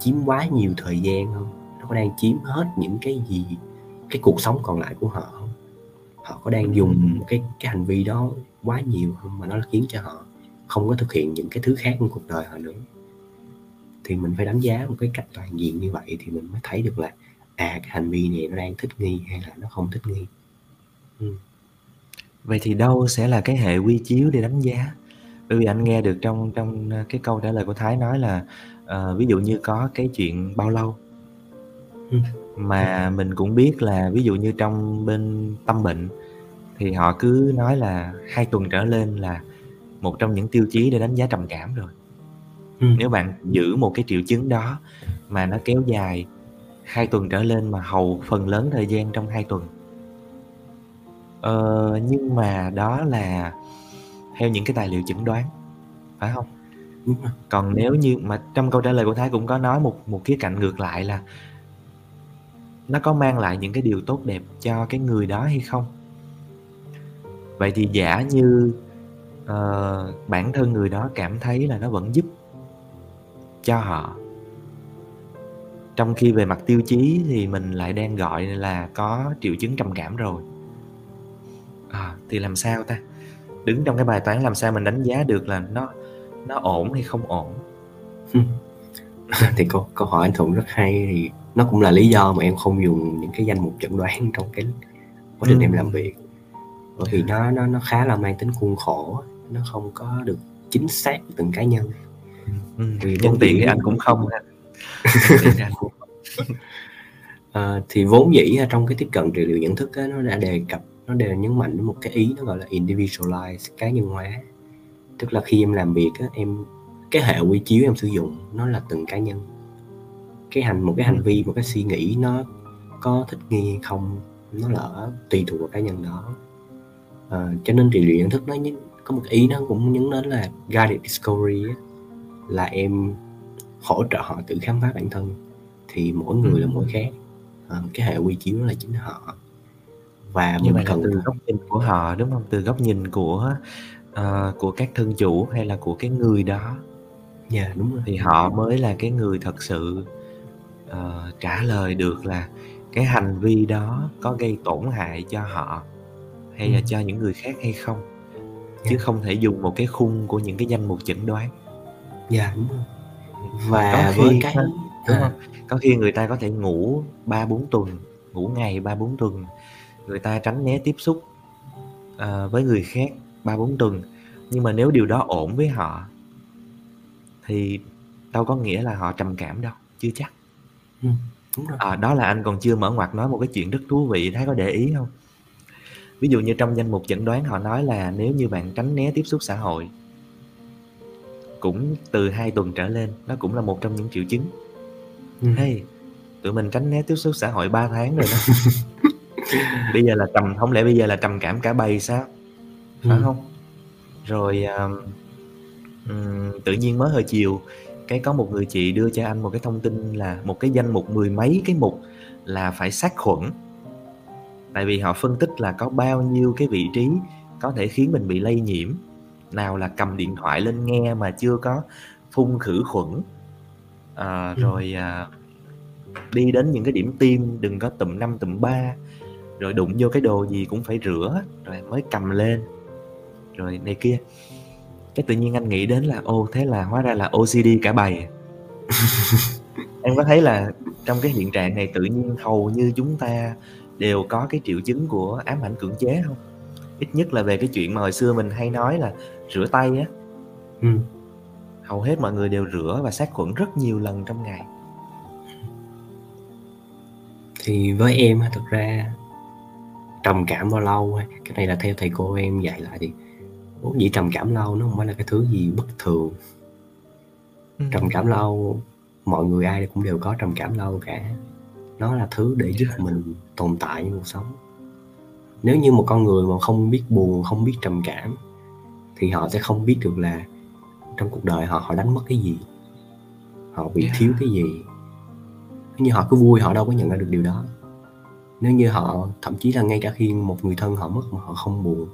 chiếm quá nhiều thời gian không, nó có đang chiếm hết những cái gì, cái cuộc sống còn lại của họ không, họ có đang dùng cái, cái hành vi đó quá nhiều không, mà nó khiến cho họ không có thực hiện những cái thứ khác trong cuộc đời họ nữa. Thì mình phải đánh giá một cái cách toàn diện như vậy thì mình mới thấy được là à, cái hành vi này nó đang thích nghi hay là nó không thích nghi. ừ. Vậy thì đâu sẽ là cái hệ quy chiếu để đánh giá? Bởi vì anh nghe được trong trong cái câu trả lời của Thái nói là uh, ví dụ như có cái chuyện bao lâu, ừ. mà mình cũng biết là ví dụ như trong bên tâm bệnh thì họ cứ nói là hai tuần trở lên là một trong những tiêu chí để đánh giá trầm cảm rồi. Ừ. Nếu bạn giữ một cái triệu chứng đó mà nó kéo dài hai tuần trở lên, mà hầu phần lớn thời gian trong hai tuần. Ờ, nhưng mà đó là theo những cái tài liệu chẩn đoán, phải không? Đúng rồi. Còn nếu như mà trong câu trả lời của Thái cũng có nói một một khía cạnh ngược lại là nó có mang lại những cái điều tốt đẹp cho cái người đó hay không. Vậy thì giả như uh, bản thân người đó cảm thấy là nó vẫn giúp cho họ, trong khi về mặt tiêu chí thì mình lại đang gọi là có triệu chứng trầm cảm rồi, à, thì làm sao ta? Đứng trong cái bài toán làm sao mình đánh giá được là nó nó ổn hay không ổn? Thì câu, câu hỏi anh Thuận rất hay, thì nó cũng là lý do mà em không dùng những cái danh mục chẩn đoán trong cái quá trình ừ. em làm việc, bởi vì nó, nó nó khá là mang tính khuôn khổ, nó không có được chính xác của từng cá nhân. Ừ. Vì nhân tiện thì anh cũng không à, thì vốn dĩ trong cái tiếp cận trị liệu nhận thức ấy, nó đã đề cập, nó đều nhấn mạnh đến một cái ý nó gọi là individualize, cá nhân hóa. Tức là khi em làm việc ấy, em cái hệ quy chiếu em sử dụng nó là từng cá nhân, cái hành một cái hành vi, một cái suy nghĩ nó có thích nghi hay không nó là tùy thuộc vào cá nhân đó. À, cho nên trị liệu nhận thức nó có một ý nó cũng nhấn đến là guided discovery ấy, là em hỗ trợ họ tự khám phá bản thân. Thì mỗi người ừ. là mỗi khác, à, cái hệ quy chiếu đó là chính họ, và như mình cần từ góc nhìn của họ, đúng không? Từ góc nhìn của uh, của các thân chủ hay là của cái người đó. Dạ yeah, đúng rồi. Thì họ mới là cái người thật sự uh, trả lời được là cái hành vi đó có gây tổn hại cho họ hay ừ. là cho những người khác hay không, yeah. chứ không thể dùng một cái khung của những cái danh mục chẩn đoán. Dạ yeah, đúng rồi. Và có với cái đúng không? À. Có khi người ta có thể ngủ ba bốn tuần, ngủ ngày ba bốn tuần, người ta tránh né tiếp xúc uh, với người khác ba bốn tuần, nhưng mà nếu điều đó ổn với họ thì đâu có nghĩa là họ trầm cảm đâu, chưa chắc. Ừ, đúng rồi. À, đó là anh còn chưa mở ngoặt nói một cái chuyện rất thú vị, Thái có để ý không? Ví dụ như trong danh mục chẩn đoán họ nói là nếu như bạn tránh né tiếp xúc xã hội cũng từ hai tuần trở lên, nó cũng là một trong những triệu chứng. Ừ. Hey, tụi mình tránh né tiếp xúc xã hội ba tháng rồi đó. Bây giờ là trầm, không lẽ bây giờ là trầm cảm cả bầy sao? Ừ. Phải không? Rồi um, um, tự nhiên mới hồi chiều cái có một người chị đưa cho anh một cái thông tin là một cái danh mục mười mấy cái mục là phải sát khuẩn. Tại vì họ phân tích là có bao nhiêu cái vị trí có thể khiến mình bị lây nhiễm. Nào là cầm điện thoại lên nghe mà chưa có phun khử khuẩn, à, ừ. rồi à, đi đến những cái điểm tiêm đừng có tụm năm tụm ba, rồi đụng vô cái đồ gì cũng phải rửa rồi mới cầm lên, rồi này kia. Cái tự nhiên anh nghĩ đến là ô, thế là hóa ra là O C D cả bầy. Em có thấy là trong cái hiện trạng này tự nhiên hầu như chúng ta đều có cái triệu chứng của ám ảnh cưỡng chế không? Ít nhất là về cái chuyện mà hồi xưa mình hay nói là rửa tay á, ừ. hầu hết mọi người đều rửa và sát khuẩn rất nhiều lần trong ngày. Thì với em thực ra trầm cảm bao lâu, cái này là theo thầy cô em dạy lại, thì vốn dĩ trầm cảm lâu nó không phải là cái thứ gì bất thường. ừ. Trầm cảm lâu mọi người ai cũng đều có trầm cảm lâu cả, nó là thứ để giúp mình tồn tại trong cuộc sống. Nếu như một con người mà không biết buồn, không biết trầm cảm thì họ sẽ không biết được là trong cuộc đời họ, họ đánh mất cái gì, họ bị yeah. thiếu cái gì. Nếu như họ cứ vui, họ đâu có nhận ra được điều đó. Nếu như họ, thậm chí là ngay cả khi một người thân họ mất mà họ không buồn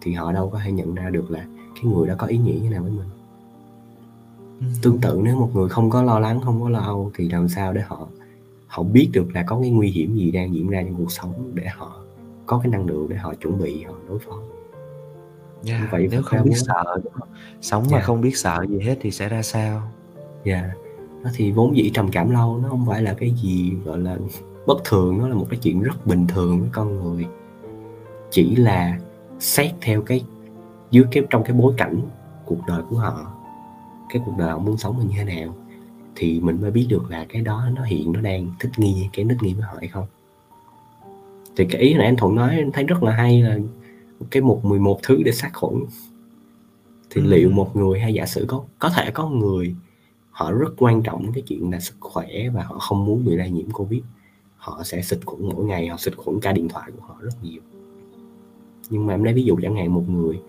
thì họ đâu có thể nhận ra được là cái người đó có ý nghĩa như thế nào với mình. mm. Tương tự nếu một người không có lo lắng, không có lo âu thì làm sao để họ họ biết được là có cái nguy hiểm gì đang diễn ra trong cuộc sống để họ có cái năng lượng để họ chuẩn bị, họ đối phó. Yeah, vậy nếu không biết muốn... sợ, sống yeah. mà không biết sợ gì hết thì sẽ ra sao? Dạ, yeah. Nó thì vốn dĩ trầm cảm lâu nó không phải là cái gì gọi là bất thường, nó là một cái chuyện rất bình thường với con người. Chỉ là xét theo cái dưới cái trong cái bối cảnh cuộc đời của họ, cái cuộc đời họ muốn sống mình như thế nào thì mình mới biết được là cái đó nó hiện nó đang thích nghi, cái thích nghi với họ hay không. Thì cái ý này anh Thuận nói em thấy rất là hay, là cái mục mười một thứ để sát khuẩn, thì liệu một người hay giả sử có có thể có người họ rất quan trọng cái chuyện là sức khỏe và họ không muốn bị lây nhiễm Covid, họ sẽ xịt khuẩn mỗi ngày, họ xịt khuẩn cả điện thoại của họ rất nhiều. Nhưng mà em lấy ví dụ chẳng hạn một người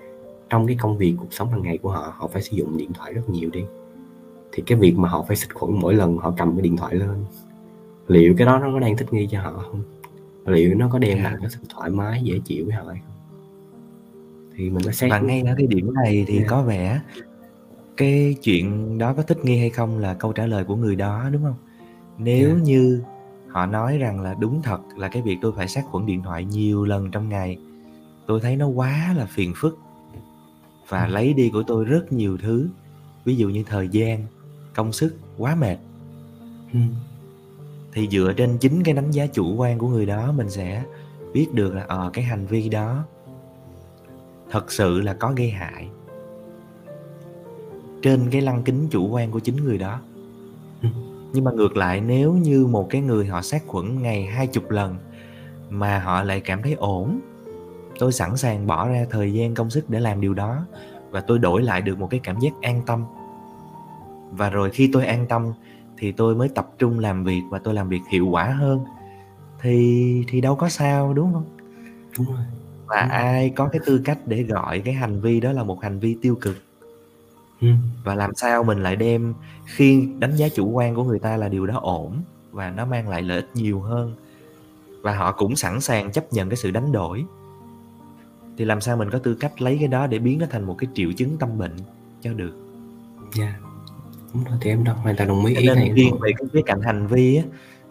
trong cái công việc cuộc sống hàng ngày của họ, họ phải sử dụng điện thoại rất nhiều đi, thì cái việc mà họ phải xịt khuẩn mỗi lần họ cầm cái điện thoại lên, liệu cái đó nó có đang thích nghi cho họ không? Liệu nó có đem yeah. lại cái sự thoải mái dễ chịu với họ hay không? Thì mình phải xét. Và ngay ở cái điểm này thì yeah. có vẻ cái chuyện đó có thích nghi hay không là câu trả lời của người đó, đúng không? Nếu yeah. như họ nói rằng là đúng thật là cái việc tôi phải sát khuẩn điện thoại nhiều lần trong ngày, tôi thấy nó quá là phiền phức và ừ. lấy đi của tôi rất nhiều thứ, ví dụ như thời gian, công sức, quá mệt, ừ. thì dựa trên chính cái đánh giá chủ quan của người đó, mình sẽ biết được là ờ, cái hành vi đó thật sự là có gây hại trên cái lăng kính chủ quan của chính người đó. ừ. Nhưng mà ngược lại, nếu như một cái người họ sát khuẩn ngày hai mươi lần mà họ lại cảm thấy ổn, tôi sẵn sàng bỏ ra thời gian công sức để làm điều đó và tôi đổi lại được một cái cảm giác an tâm. Và rồi khi tôi an tâm thì tôi mới tập trung làm việc và tôi làm việc hiệu quả hơn, thì thì đâu có sao, đúng không? Đúng rồi. Và đúng rồi. Ai có cái tư cách để gọi cái hành vi đó là một hành vi tiêu cực? ừ. Và làm sao mình lại đem khi đánh giá chủ quan của người ta là điều đó ổn và nó mang lại lợi ích nhiều hơn, và họ cũng sẵn sàng chấp nhận cái sự đánh đổi, thì làm sao mình có tư cách lấy cái đó để biến nó thành một cái triệu chứng tâm bệnh cho được? Dạ yeah. Đúng rồi, thì em đâu hoàn toàn đồng ý ý này. Riêng về cái khía cạnh hành vi á,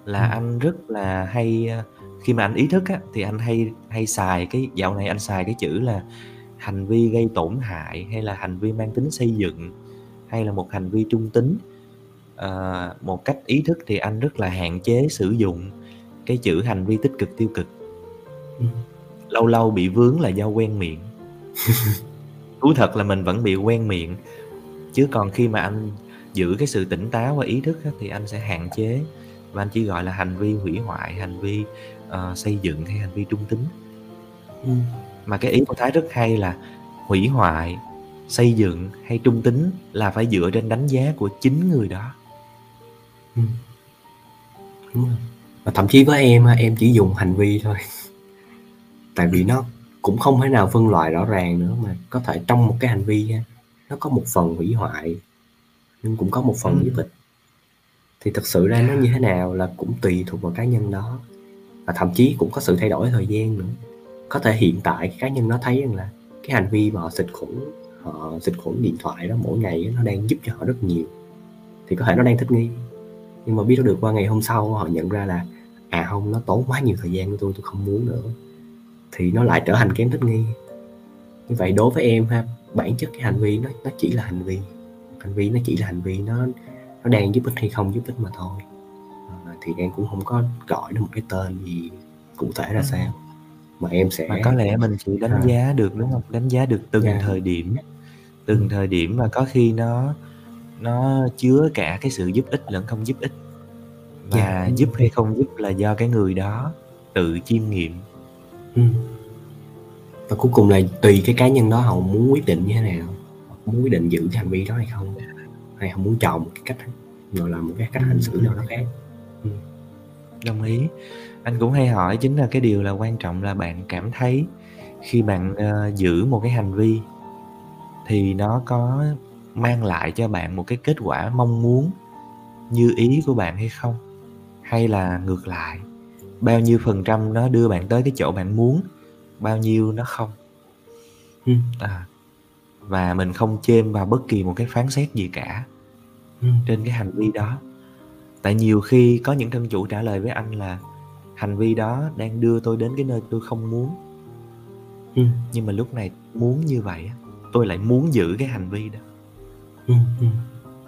là ừ. anh rất là hay, khi mà anh ý thức á, thì anh hay hay xài cái, dạo này anh xài cái chữ là hành vi gây tổn hại, hay là hành vi mang tính xây dựng, hay là một hành vi trung tính. À, một cách ý thức thì anh rất là hạn chế sử dụng cái chữ hành vi tích cực tiêu cực. ừ. Lâu lâu bị vướng là do quen miệng. Thú thật là mình vẫn bị quen miệng, chứ còn khi mà anh giữ cái sự tỉnh táo và ý thức thì anh sẽ hạn chế, và anh chỉ gọi là hành vi hủy hoại, hành vi uh, xây dựng, hay hành vi trung tính. ừ. Mà cái ý của Thái rất hay là hủy hoại, xây dựng hay trung tính là phải dựa trên đánh giá của chính người đó. ừ. Đúng rồi. Và thậm chí với em, em chỉ dùng hành vi thôi, tại vì nó cũng không thể nào phân loại rõ ràng nữa, mà có thể trong một cái hành vi nó có một phần hủy hoại nhưng cũng có một phần giúp ích. Thì thực sự ra nó như thế nào là cũng tùy thuộc vào cá nhân đó, và thậm chí cũng có sự thay đổi thời gian nữa. Có thể hiện tại cá nhân nó thấy rằng là cái hành vi mà họ xịt khuẩn, họ xịt khuẩn điện thoại đó mỗi ngày, nó đang giúp cho họ rất nhiều, thì có thể nó đang thích nghi. Nhưng mà biết nó được qua ngày hôm sau họ nhận ra là à không, nó tốn quá nhiều thời gian của tôi, tôi không muốn nữa, thì nó lại trở thành kém thích nghi. Như vậy đối với em ha, bản chất cái hành vi nó, nó chỉ là hành vi. Hành vi nó chỉ là hành vi, nó nó đang giúp ích hay không giúp ích mà thôi. À, thì em cũng không có gọi nó một cái tên gì cụ thể là sao, mà em sẽ mà có lẽ mình chỉ đánh à. giá được, đúng không? Đánh giá được từng yeah. thời điểm, từng ừ. thời điểm, và có khi nó nó chứa cả cái sự giúp ích lẫn không giúp ích, và yeah. giúp hay không giúp là do cái người đó tự chiêm nghiệm. ừ. Và cuối cùng là tùy cái cá nhân đó, họ muốn quyết định như thế nào, muốn quyết định giữ cái hành vi đó hay không, hay không muốn chọn một cái cách gọi là một cái cách hành xử nào đó khác. ừ. Đồng ý. Anh cũng hay hỏi chính là cái điều là quan trọng là bạn cảm thấy khi bạn uh, giữ một cái hành vi thì nó có mang lại cho bạn một cái kết quả mong muốn như ý của bạn hay không, hay là ngược lại, bao nhiêu phần trăm nó đưa bạn tới cái chỗ bạn muốn, bao nhiêu nó không. ừ. à. Và mình không chêm vào bất kỳ một cái phán xét gì cả ừ. trên cái hành vi đó. Tại nhiều khi có những thân chủ trả lời với anh là hành vi đó đang đưa tôi đến cái nơi tôi không muốn. ừ. Nhưng mà lúc này muốn như vậy, tôi lại muốn giữ cái hành vi đó. ừ. Ừ.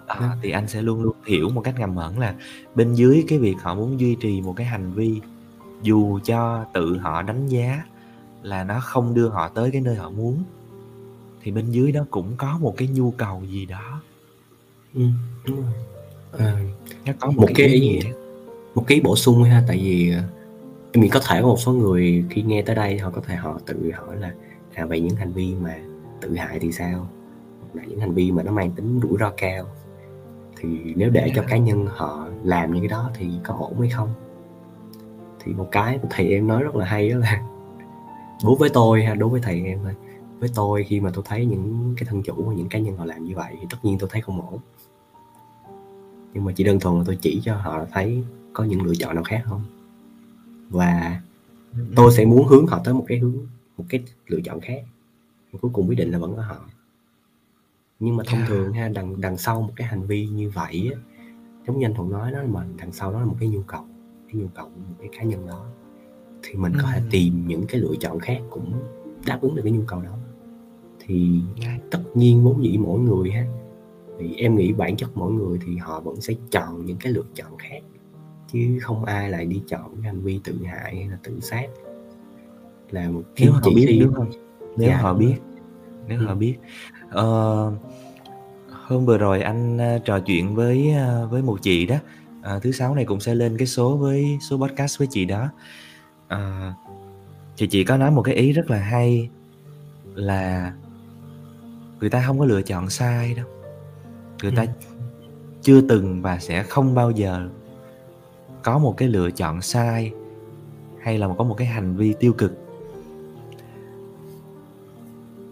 À, thì anh sẽ luôn luôn hiểu một cách ngầm ẩn là bên dưới cái việc họ muốn duy trì một cái hành vi, dù cho tự họ đánh giá là nó không đưa họ tới cái nơi họ muốn, thì bên dưới đó cũng có một cái nhu cầu gì đó. ừ. à, Nó có một, một cái, cái ý nghĩa, một cái bổ sung ha. Tại vì mình có thể có một số người khi nghe tới đây họ có thể họ tự hỏi là à, vậy những hành vi mà tự hại thì sao, là những hành vi mà nó mang tính rủi ro cao, thì nếu để cho cá nhân họ làm những cái đó thì có ổn hay không. Thì một cái thầy em nói rất là hay đó là đối với tôi ha, đối với thầy em ha, với tôi khi mà tôi thấy những cái thân chủ và những cá nhân họ làm như vậy thì tất nhiên tôi thấy không ổn, nhưng mà chỉ đơn thuần là tôi chỉ cho họ thấy có những lựa chọn nào khác không, và tôi sẽ muốn hướng họ tới một cái hướng, một cái lựa chọn khác. Cuối cùng quyết định là vẫn ở họ. Nhưng mà thông thường ha, đằng, đằng sau một cái hành vi như vậy, giống như anh Thuận nói đó, mà đằng sau đó là một cái nhu cầu, cái nhu cầu của một cái cá nhân đó, thì mình có thể tìm những cái lựa chọn khác cũng đáp ứng được cái nhu cầu đó. Thì tất nhiên vốn dĩ mỗi người ha, thì em nghĩ bản chất mỗi người thì họ vẫn sẽ chọn những cái lựa chọn khác, chứ không ai lại đi chọn cái hành vi tự hại hay là tự sát là một cái nếu chỉ biết, đúng không? Nếu dạ. họ biết, nếu ừ. họ biết. Uh, hôm vừa rồi anh uh, trò chuyện với uh, với một chị đó. Uh, thứ sáu này cũng sẽ lên cái số với số podcast với chị đó. Uh, thì chị có nói một cái ý rất là hay là người ta không có lựa chọn sai đâu. Người ừ. ta chưa từng và sẽ không bao giờ có một cái lựa chọn sai hay là có một cái hành vi tiêu cực,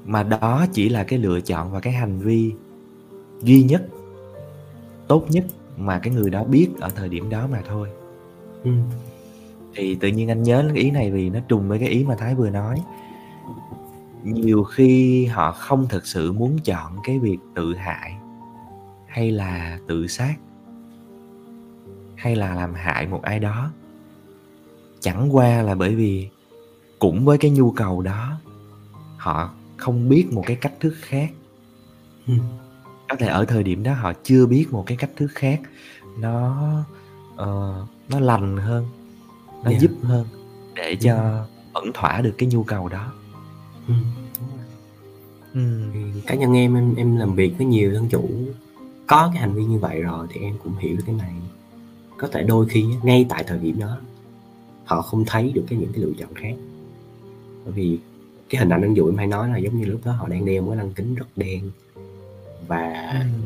mà đó chỉ là cái lựa chọn và cái hành vi duy nhất, tốt nhất mà cái người đó biết ở thời điểm đó mà thôi. ừ. Thì tự nhiên anh nhớ cái ý này vì nó trùng với cái ý mà Thái vừa nói. Nhiều khi họ không thực sự muốn chọn cái việc tự hại hay là tự sát hay là làm hại một ai đó, chẳng qua là bởi vì cũng với cái nhu cầu đó, họ không biết một cái cách thức khác. ừ. Có thể ở thời điểm đó họ chưa biết một cái cách thức khác Nó uh, nó lành hơn, nó yeah. giúp hơn để cho yeah. ẩn thỏa được cái nhu cầu đó. ừ. Ừ. Cá nhân em, em em làm việc với nhiều thân chủ có cái hành vi như vậy rồi thì em cũng hiểu cái này. Có thể đôi khi ngay tại thời điểm đó họ không thấy được cái những cái lựa chọn khác, bởi vì cái hình ảnh anh dụ em hay nói là giống như lúc đó họ đang đeo một cái lăng kính rất đen, và ừ.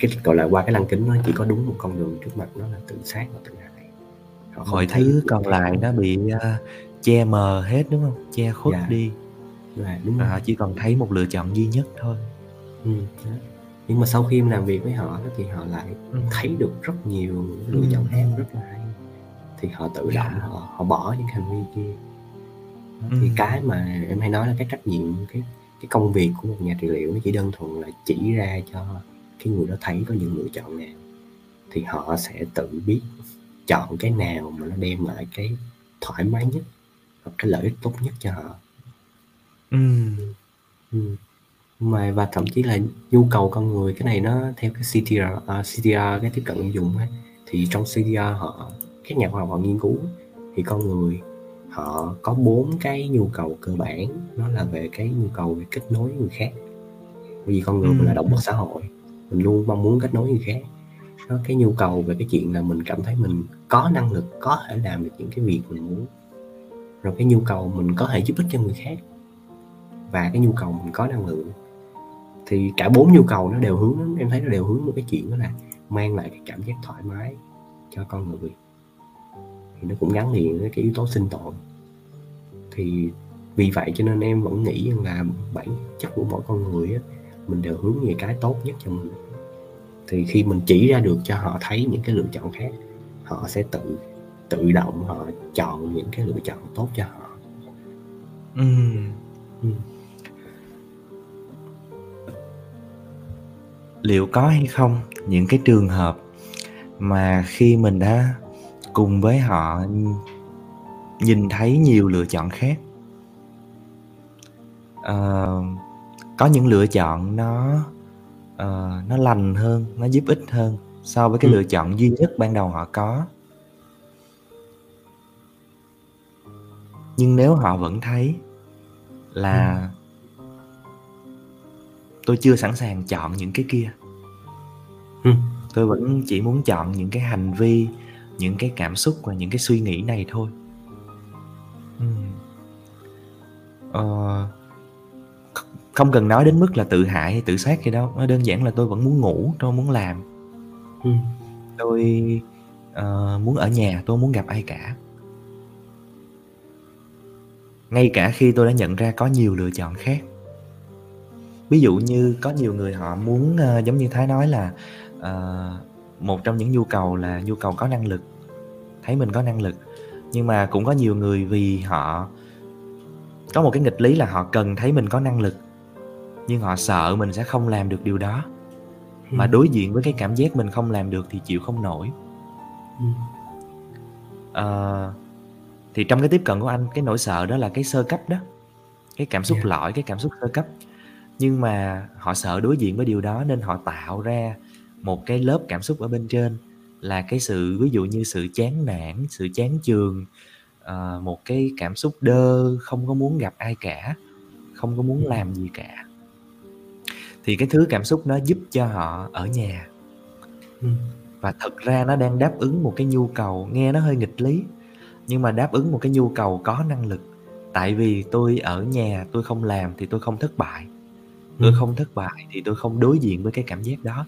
cái gọi là qua cái lăng kính nó chỉ có đúng một con đường trước mặt, nó là tự sát và tự hại. Họ mọi thứ còn lại nó bị uh, che mờ hết, đúng không? Che khuất dạ. đi dạ, đúng rồi. Họ chỉ còn thấy một lựa chọn duy nhất thôi. ừ. Nhưng mà sau khi em làm việc với họ thì họ lại ừ. thấy được rất nhiều lựa chọn khác ừ. rất là hay, thì họ tự dạ. động họ, họ bỏ những hành vi kia. Thì ừ. cái mà em hay nói là cái trách nhiệm, cái, cái công việc của một nhà trị liệu nó chỉ đơn thuần là chỉ ra cho cái người đó thấy có những lựa chọn nào, thì họ sẽ tự biết chọn cái nào mà nó đem lại cái thoải mái nhất hoặc cái lợi ích tốt nhất cho họ. ừ. Ừ. Mà, và thậm chí là nhu cầu con người, cái này nó theo cái C T R, uh, C T R cái tiếp cận ứng dụng ấy, thì trong C T R họ, các nhà khoa học họ nghiên cứu thì con người họ có bốn cái nhu cầu cơ bản. Nó là về cái nhu cầu về kết nối với người khác, bởi vì con người ừ. mình là động vật xã hội, mình luôn mong muốn kết nối với người khác. Nó cái nhu cầu về cái chuyện là mình cảm thấy mình có năng lực, có thể làm được những cái việc mình muốn. Rồi cái nhu cầu mình có thể giúp ích cho người khác, và cái nhu cầu mình có năng lượng. Thì cả bốn nhu cầu nó đều hướng, em thấy nó đều hướng một cái chuyện đó là mang lại cái cảm giác thoải mái cho con người. Thì nó cũng gắn liền với cái yếu tố sinh tồn. Thì vì vậy cho nên em vẫn nghĩ rằng là bản chất của mỗi con người á, mình đều hướng về cái tốt nhất cho mình. Thì khi mình chỉ ra được cho họ thấy những cái lựa chọn khác, họ sẽ tự tự động họ chọn những cái lựa chọn tốt cho họ. ừ. Ừ. Liệu có hay không những cái trường hợp mà khi mình đã cùng với họ nhìn thấy nhiều lựa chọn khác, à, có những lựa chọn nó à, nó lành hơn, nó giúp ích hơn so với cái ừ. lựa chọn duy nhất ban đầu họ có, nhưng nếu họ vẫn thấy là ừ. tôi chưa sẵn sàng chọn những cái kia, ừ. tôi vẫn chỉ muốn chọn những cái hành vi, những cái cảm xúc và những cái suy nghĩ này thôi. ừ. ờ, Không cần nói đến mức là tự hại hay tự sát gì đâu, nó đơn giản là tôi vẫn muốn ngủ, tôi muốn làm, ừ. tôi uh, muốn ở nhà, tôi muốn gặp ai cả. Ngay cả khi tôi đã nhận ra có nhiều lựa chọn khác. Ví dụ như có nhiều người họ muốn uh, giống như Thái nói là uh, một trong những nhu cầu là nhu cầu có năng lực, thấy mình có năng lực. Nhưng mà cũng có nhiều người vì họ có một cái nghịch lý là họ cần thấy mình có năng lực, nhưng họ sợ mình sẽ không làm được điều đó. ừ. Mà đối diện với cái cảm giác mình không làm được thì chịu không nổi. ừ. à, Thì trong cái tiếp cận của anh, cái nỗi sợ đó là cái sơ cấp đó, cái cảm xúc yeah. lõi, cái cảm xúc sơ cấp. Nhưng mà họ sợ đối diện với điều đó nên họ tạo ra một cái lớp cảm xúc ở bên trên, là cái sự, ví dụ như sự chán nản, sự chán chường, à, một cái cảm xúc đơ, không có muốn gặp ai cả, không có muốn làm gì cả. Thì cái thứ cảm xúc nó giúp cho họ ở nhà. Và thật ra nó đang đáp ứng một cái nhu cầu, nghe nó hơi nghịch lý, nhưng mà đáp ứng một cái nhu cầu có năng lực. Tại vì tôi ở nhà, tôi không làm thì tôi không thất bại, tôi không thất bại thì tôi không đối diện với cái cảm giác đó.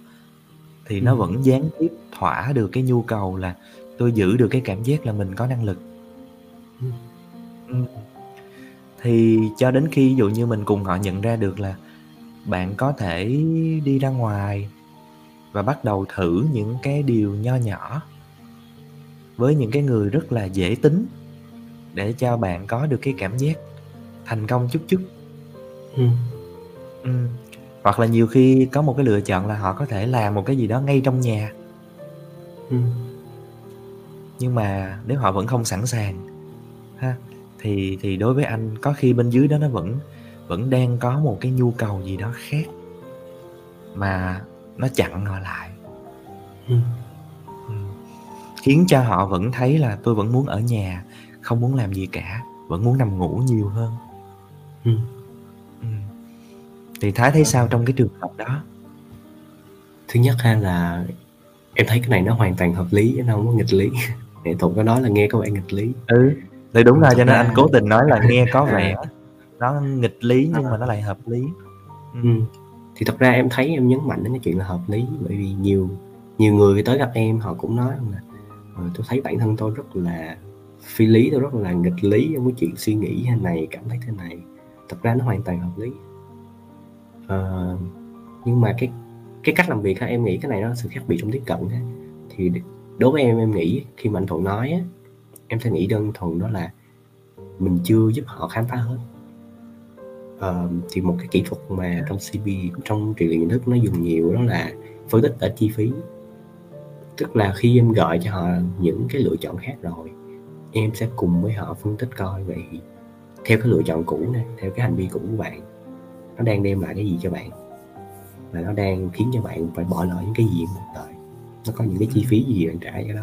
Thì nó vẫn gián tiếp thỏa được cái nhu cầu là tôi giữ được cái cảm giác là mình có năng lực. Thì cho đến khi ví dụ như mình cùng họ nhận ra được là bạn có thể đi ra ngoài và bắt đầu thử những cái điều nho nhỏ với những cái người rất là dễ tính, để cho bạn có được cái cảm giác thành công chút chút. ừ. Ừ. Hoặc là nhiều khi có một cái lựa chọn là họ có thể làm một cái gì đó ngay trong nhà. ừ. Nhưng mà nếu họ vẫn không sẵn sàng ha, thì, thì đối với anh có khi bên dưới đó nó vẫn vẫn đang có một cái nhu cầu gì đó khác mà nó chặn họ lại. ừ. Ừ. Khiến cho họ vẫn thấy là tôi vẫn muốn ở nhà, không muốn làm gì cả, vẫn muốn nằm ngủ nhiều hơn. ừ. Ừ. Thì Thái thấy sao trong cái trường hợp đó? Thứ nhất ha, là em thấy cái này nó hoàn toàn hợp lý, nó không có nghịch lý. Nghệ thuật có nói là nghe có vẻ nghịch lý. Ừ, thì đúng rồi, cho nên anh cố tình nói là nghe có vẻ nó nghịch lý nhưng mà nó lại hợp lý. ừ. Thì thật ra em thấy, em nhấn mạnh đến cái chuyện là hợp lý, bởi vì nhiều nhiều người tới gặp em họ cũng nói là tôi thấy bản thân tôi rất là phi lý, tôi rất là nghịch lý trong cái chuyện suy nghĩ thế này, cảm thấy thế này. Thật ra nó hoàn toàn hợp lý. Uh, nhưng mà cái cái cách làm việc ha, em nghĩ cái này nó sự khác biệt trong tiếp cận ha. Thì đối với em, em nghĩ khi mà anh Thuận nói á, em sẽ nghĩ đơn thuần đó là mình chưa giúp họ khám phá hết. Uh, thì một cái kỹ thuật mà trong xê bê, trong trị liệu nhận thức nó dùng nhiều đó là phân tích ở chi phí. Tức là khi em gọi cho họ những cái lựa chọn khác rồi, em sẽ cùng với họ phân tích coi vậy theo cái lựa chọn cũ này, theo cái hành vi cũ của bạn, nó đang đem lại cái gì cho bạn, và nó đang khiến cho bạn phải bỏ lỡ những cái gì một đời, nó có những cái chi phí gì bạn trả cho đó.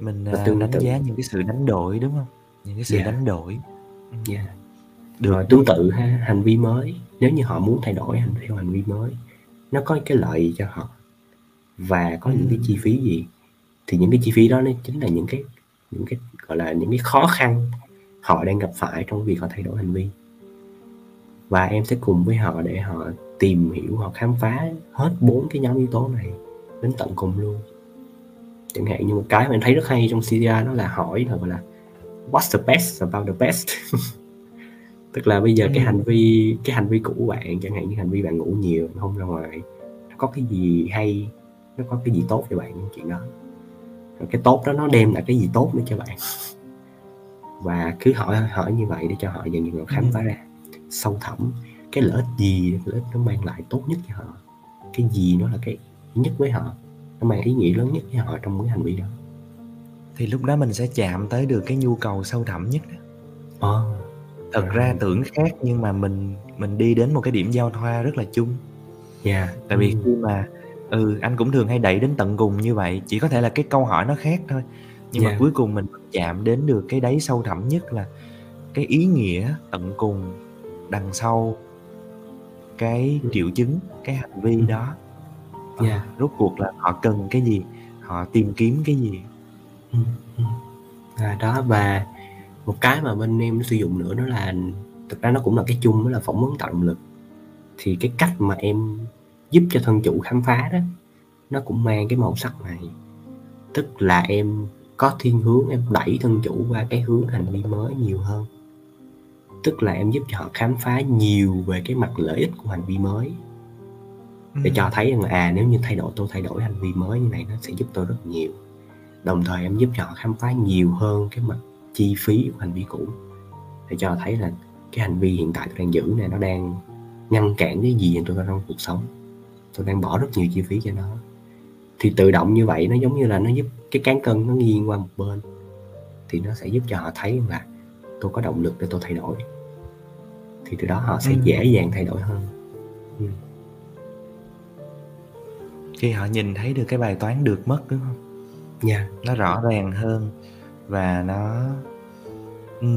Mình tương đánh tự... giá những cái sự đánh đổi, đúng không? Những cái sự yeah. đánh đổi. Yeah. Được. Rồi tương tự ha, hành vi mới, nếu như họ muốn thay đổi hành theo hành vi mới, nó có cái lợi gì cho họ và có ừ. những cái chi phí gì, thì những cái chi phí đó nó chính là những cái những cái gọi là những cái khó khăn họ đang gặp phải trong việc họ thay đổi hành vi. Và em sẽ cùng với họ để họ tìm hiểu, họ khám phá hết bốn cái nhóm yếu tố này đến tận cùng luôn. Chẳng hạn như một cái mà em thấy rất hay trong xê tê rờ đó là hỏi là, là what's the best about the best. Tức là bây giờ cái hành vi cái hành vi cũ của bạn, chẳng hạn như hành vi bạn ngủ nhiều, không ra ngoài, nó có cái gì hay, nó có cái gì tốt cho bạn chuyện đó. Rồi cái tốt đó nó đem lại cái gì tốt nữa cho bạn. Và cứ hỏi hỏi như vậy để cho họ dần dần khám phá ra sâu thẳm cái lợi ích gì, lợi ích nó mang lại tốt nhất cho họ, cái gì nó là cái nhất với họ, nó mang ý nghĩa lớn nhất với họ trong cái hành vi đó. Thì lúc đó mình sẽ chạm tới được cái nhu cầu sâu thẳm nhất. à, Thật à. ra tưởng khác nhưng mà mình mình đi đến một cái điểm giao thoa rất là chung. Dạ yeah. Tại vì ừ. khi mà ừ anh cũng thường hay đẩy đến tận cùng như vậy, chỉ có thể là cái câu hỏi nó khác thôi, nhưng yeah. mà cuối cùng mình chạm đến được cái đáy sâu thẳm nhất, là cái ý nghĩa tận cùng đằng sau cái triệu chứng, cái hành vi đó. yeah. Rốt cuộc là họ cần cái gì, họ tìm kiếm cái gì. à, Đó, và một cái mà bên em nó sử dụng nữa đó là, thực ra nó cũng là cái chung, đó là phỏng vấn tạo động lực. thì cái cách mà em giúp cho thân chủ khám phá đó, nó cũng mang cái màu sắc này. Tức là em có thiên hướng, em đẩy thân chủ qua cái hướng hành vi mới nhiều hơn. Tức là em giúp cho họ khám phá nhiều về cái mặt lợi ích của hành vi mới, để cho thấy rằng à, nếu như thay đổi tôi thay đổi hành vi mới như này nó sẽ giúp tôi rất nhiều. Đồng thời em giúp cho họ khám phá nhiều hơn cái mặt chi phí của hành vi cũ, để cho họ thấy là cái hành vi hiện tại tôi đang giữ này nó đang ngăn cản cái gì tôi trong cuộc sống, tôi đang bỏ rất nhiều chi phí cho nó. Thì tự động như vậy nó giống như là nó giúp cái cán cân nó nghiêng qua một bên, thì nó sẽ giúp cho họ thấy là tôi có động lực để tôi thay đổi, thì từ đó họ sẽ ừ. dễ dàng thay đổi hơn. ừ. Khi họ nhìn thấy được cái bài toán được mất, đúng không? Yeah. Nó rõ ràng hơn. Và nó ừ,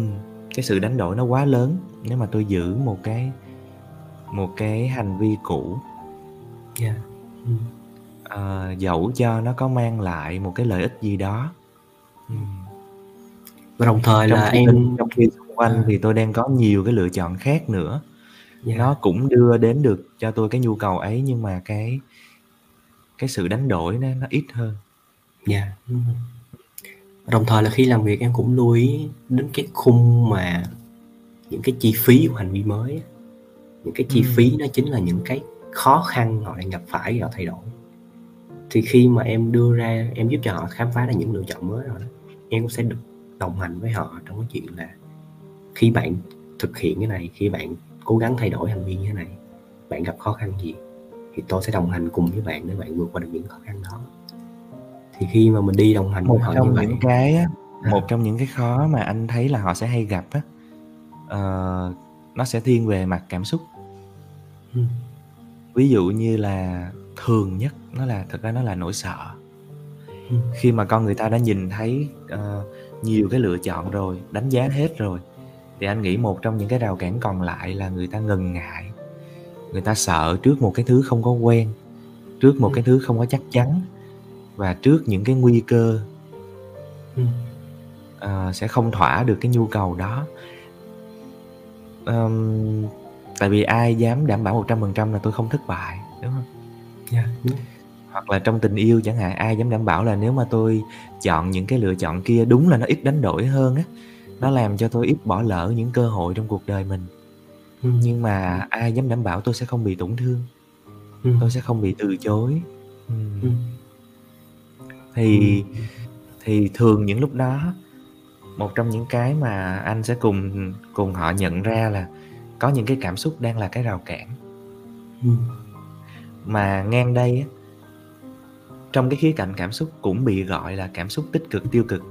cái sự đánh đổi nó quá lớn nếu mà tôi giữ một cái Một cái hành vi cũ. yeah. ừ. à, Dẫu cho nó có mang lại một cái lợi ích gì đó. ừ. Và đồng thời trong là em bên, trong khi xung quanh à. thì tôi đang có nhiều cái lựa chọn khác nữa. yeah. Nó cũng đưa đến được cho tôi cái nhu cầu ấy, nhưng mà cái Cái sự đánh đổi nó, nó ít hơn. yeah. ừ. Đồng thời là khi làm việc em cũng lưu ý đến cái khung mà những cái chi phí của hành vi mới. Những cái chi ừ. phí nó chính là những cái khó khăn họ đang gặp phải, họ thay đổi. Thì khi mà em đưa ra, em giúp cho họ khám phá ra những lựa chọn mới rồi đó, em cũng sẽ được đồng hành với họ trong cái chuyện là khi bạn thực hiện cái này, khi bạn cố gắng thay đổi hành vi như thế này, bạn gặp khó khăn gì thì tôi sẽ đồng hành cùng với bạn để bạn vượt qua được những khó khăn đó. Thì khi mà mình đi đồng hành một với họ trong như vậy, những cái á, à. một trong những cái khó mà anh thấy là họ sẽ hay gặp á, uh, nó sẽ thiên về mặt cảm xúc. ừ. Ví dụ như là thường nhất nó là thật ra nó là nỗi sợ. ừ. Khi mà con người ta đã nhìn thấy uh, nhiều cái lựa chọn rồi, đánh giá hết rồi, thì anh nghĩ một trong những cái rào cản còn lại là người ta ngần ngại, người ta sợ trước một cái thứ không có quen, trước một ừ. cái thứ không có chắc chắn, và trước những cái nguy cơ ừ. uh, sẽ không thỏa được cái nhu cầu đó. Um, tại vì ai dám đảm bảo một trăm phần trăm là tôi không thất bại, đúng không? Yeah, đúng. Hoặc là trong tình yêu chẳng hạn, ai dám đảm bảo là nếu mà tôi chọn những cái lựa chọn kia, đúng là nó ít đánh đổi hơn á, nó làm cho tôi ít bỏ lỡ những cơ hội trong cuộc đời mình. ừ. Nhưng mà ai dám đảm bảo tôi sẽ không bị tổn thương, ừ. tôi sẽ không bị từ chối. ừ. Ừ. Thì, ừ. thì thường những lúc đó, một trong những cái mà anh sẽ cùng cùng họ nhận ra là có những cái cảm xúc đang là cái rào cản. ừ. Mà ngang đây á, trong cái khía cạnh cảm xúc cũng bị gọi là cảm xúc tích cực, tiêu cực,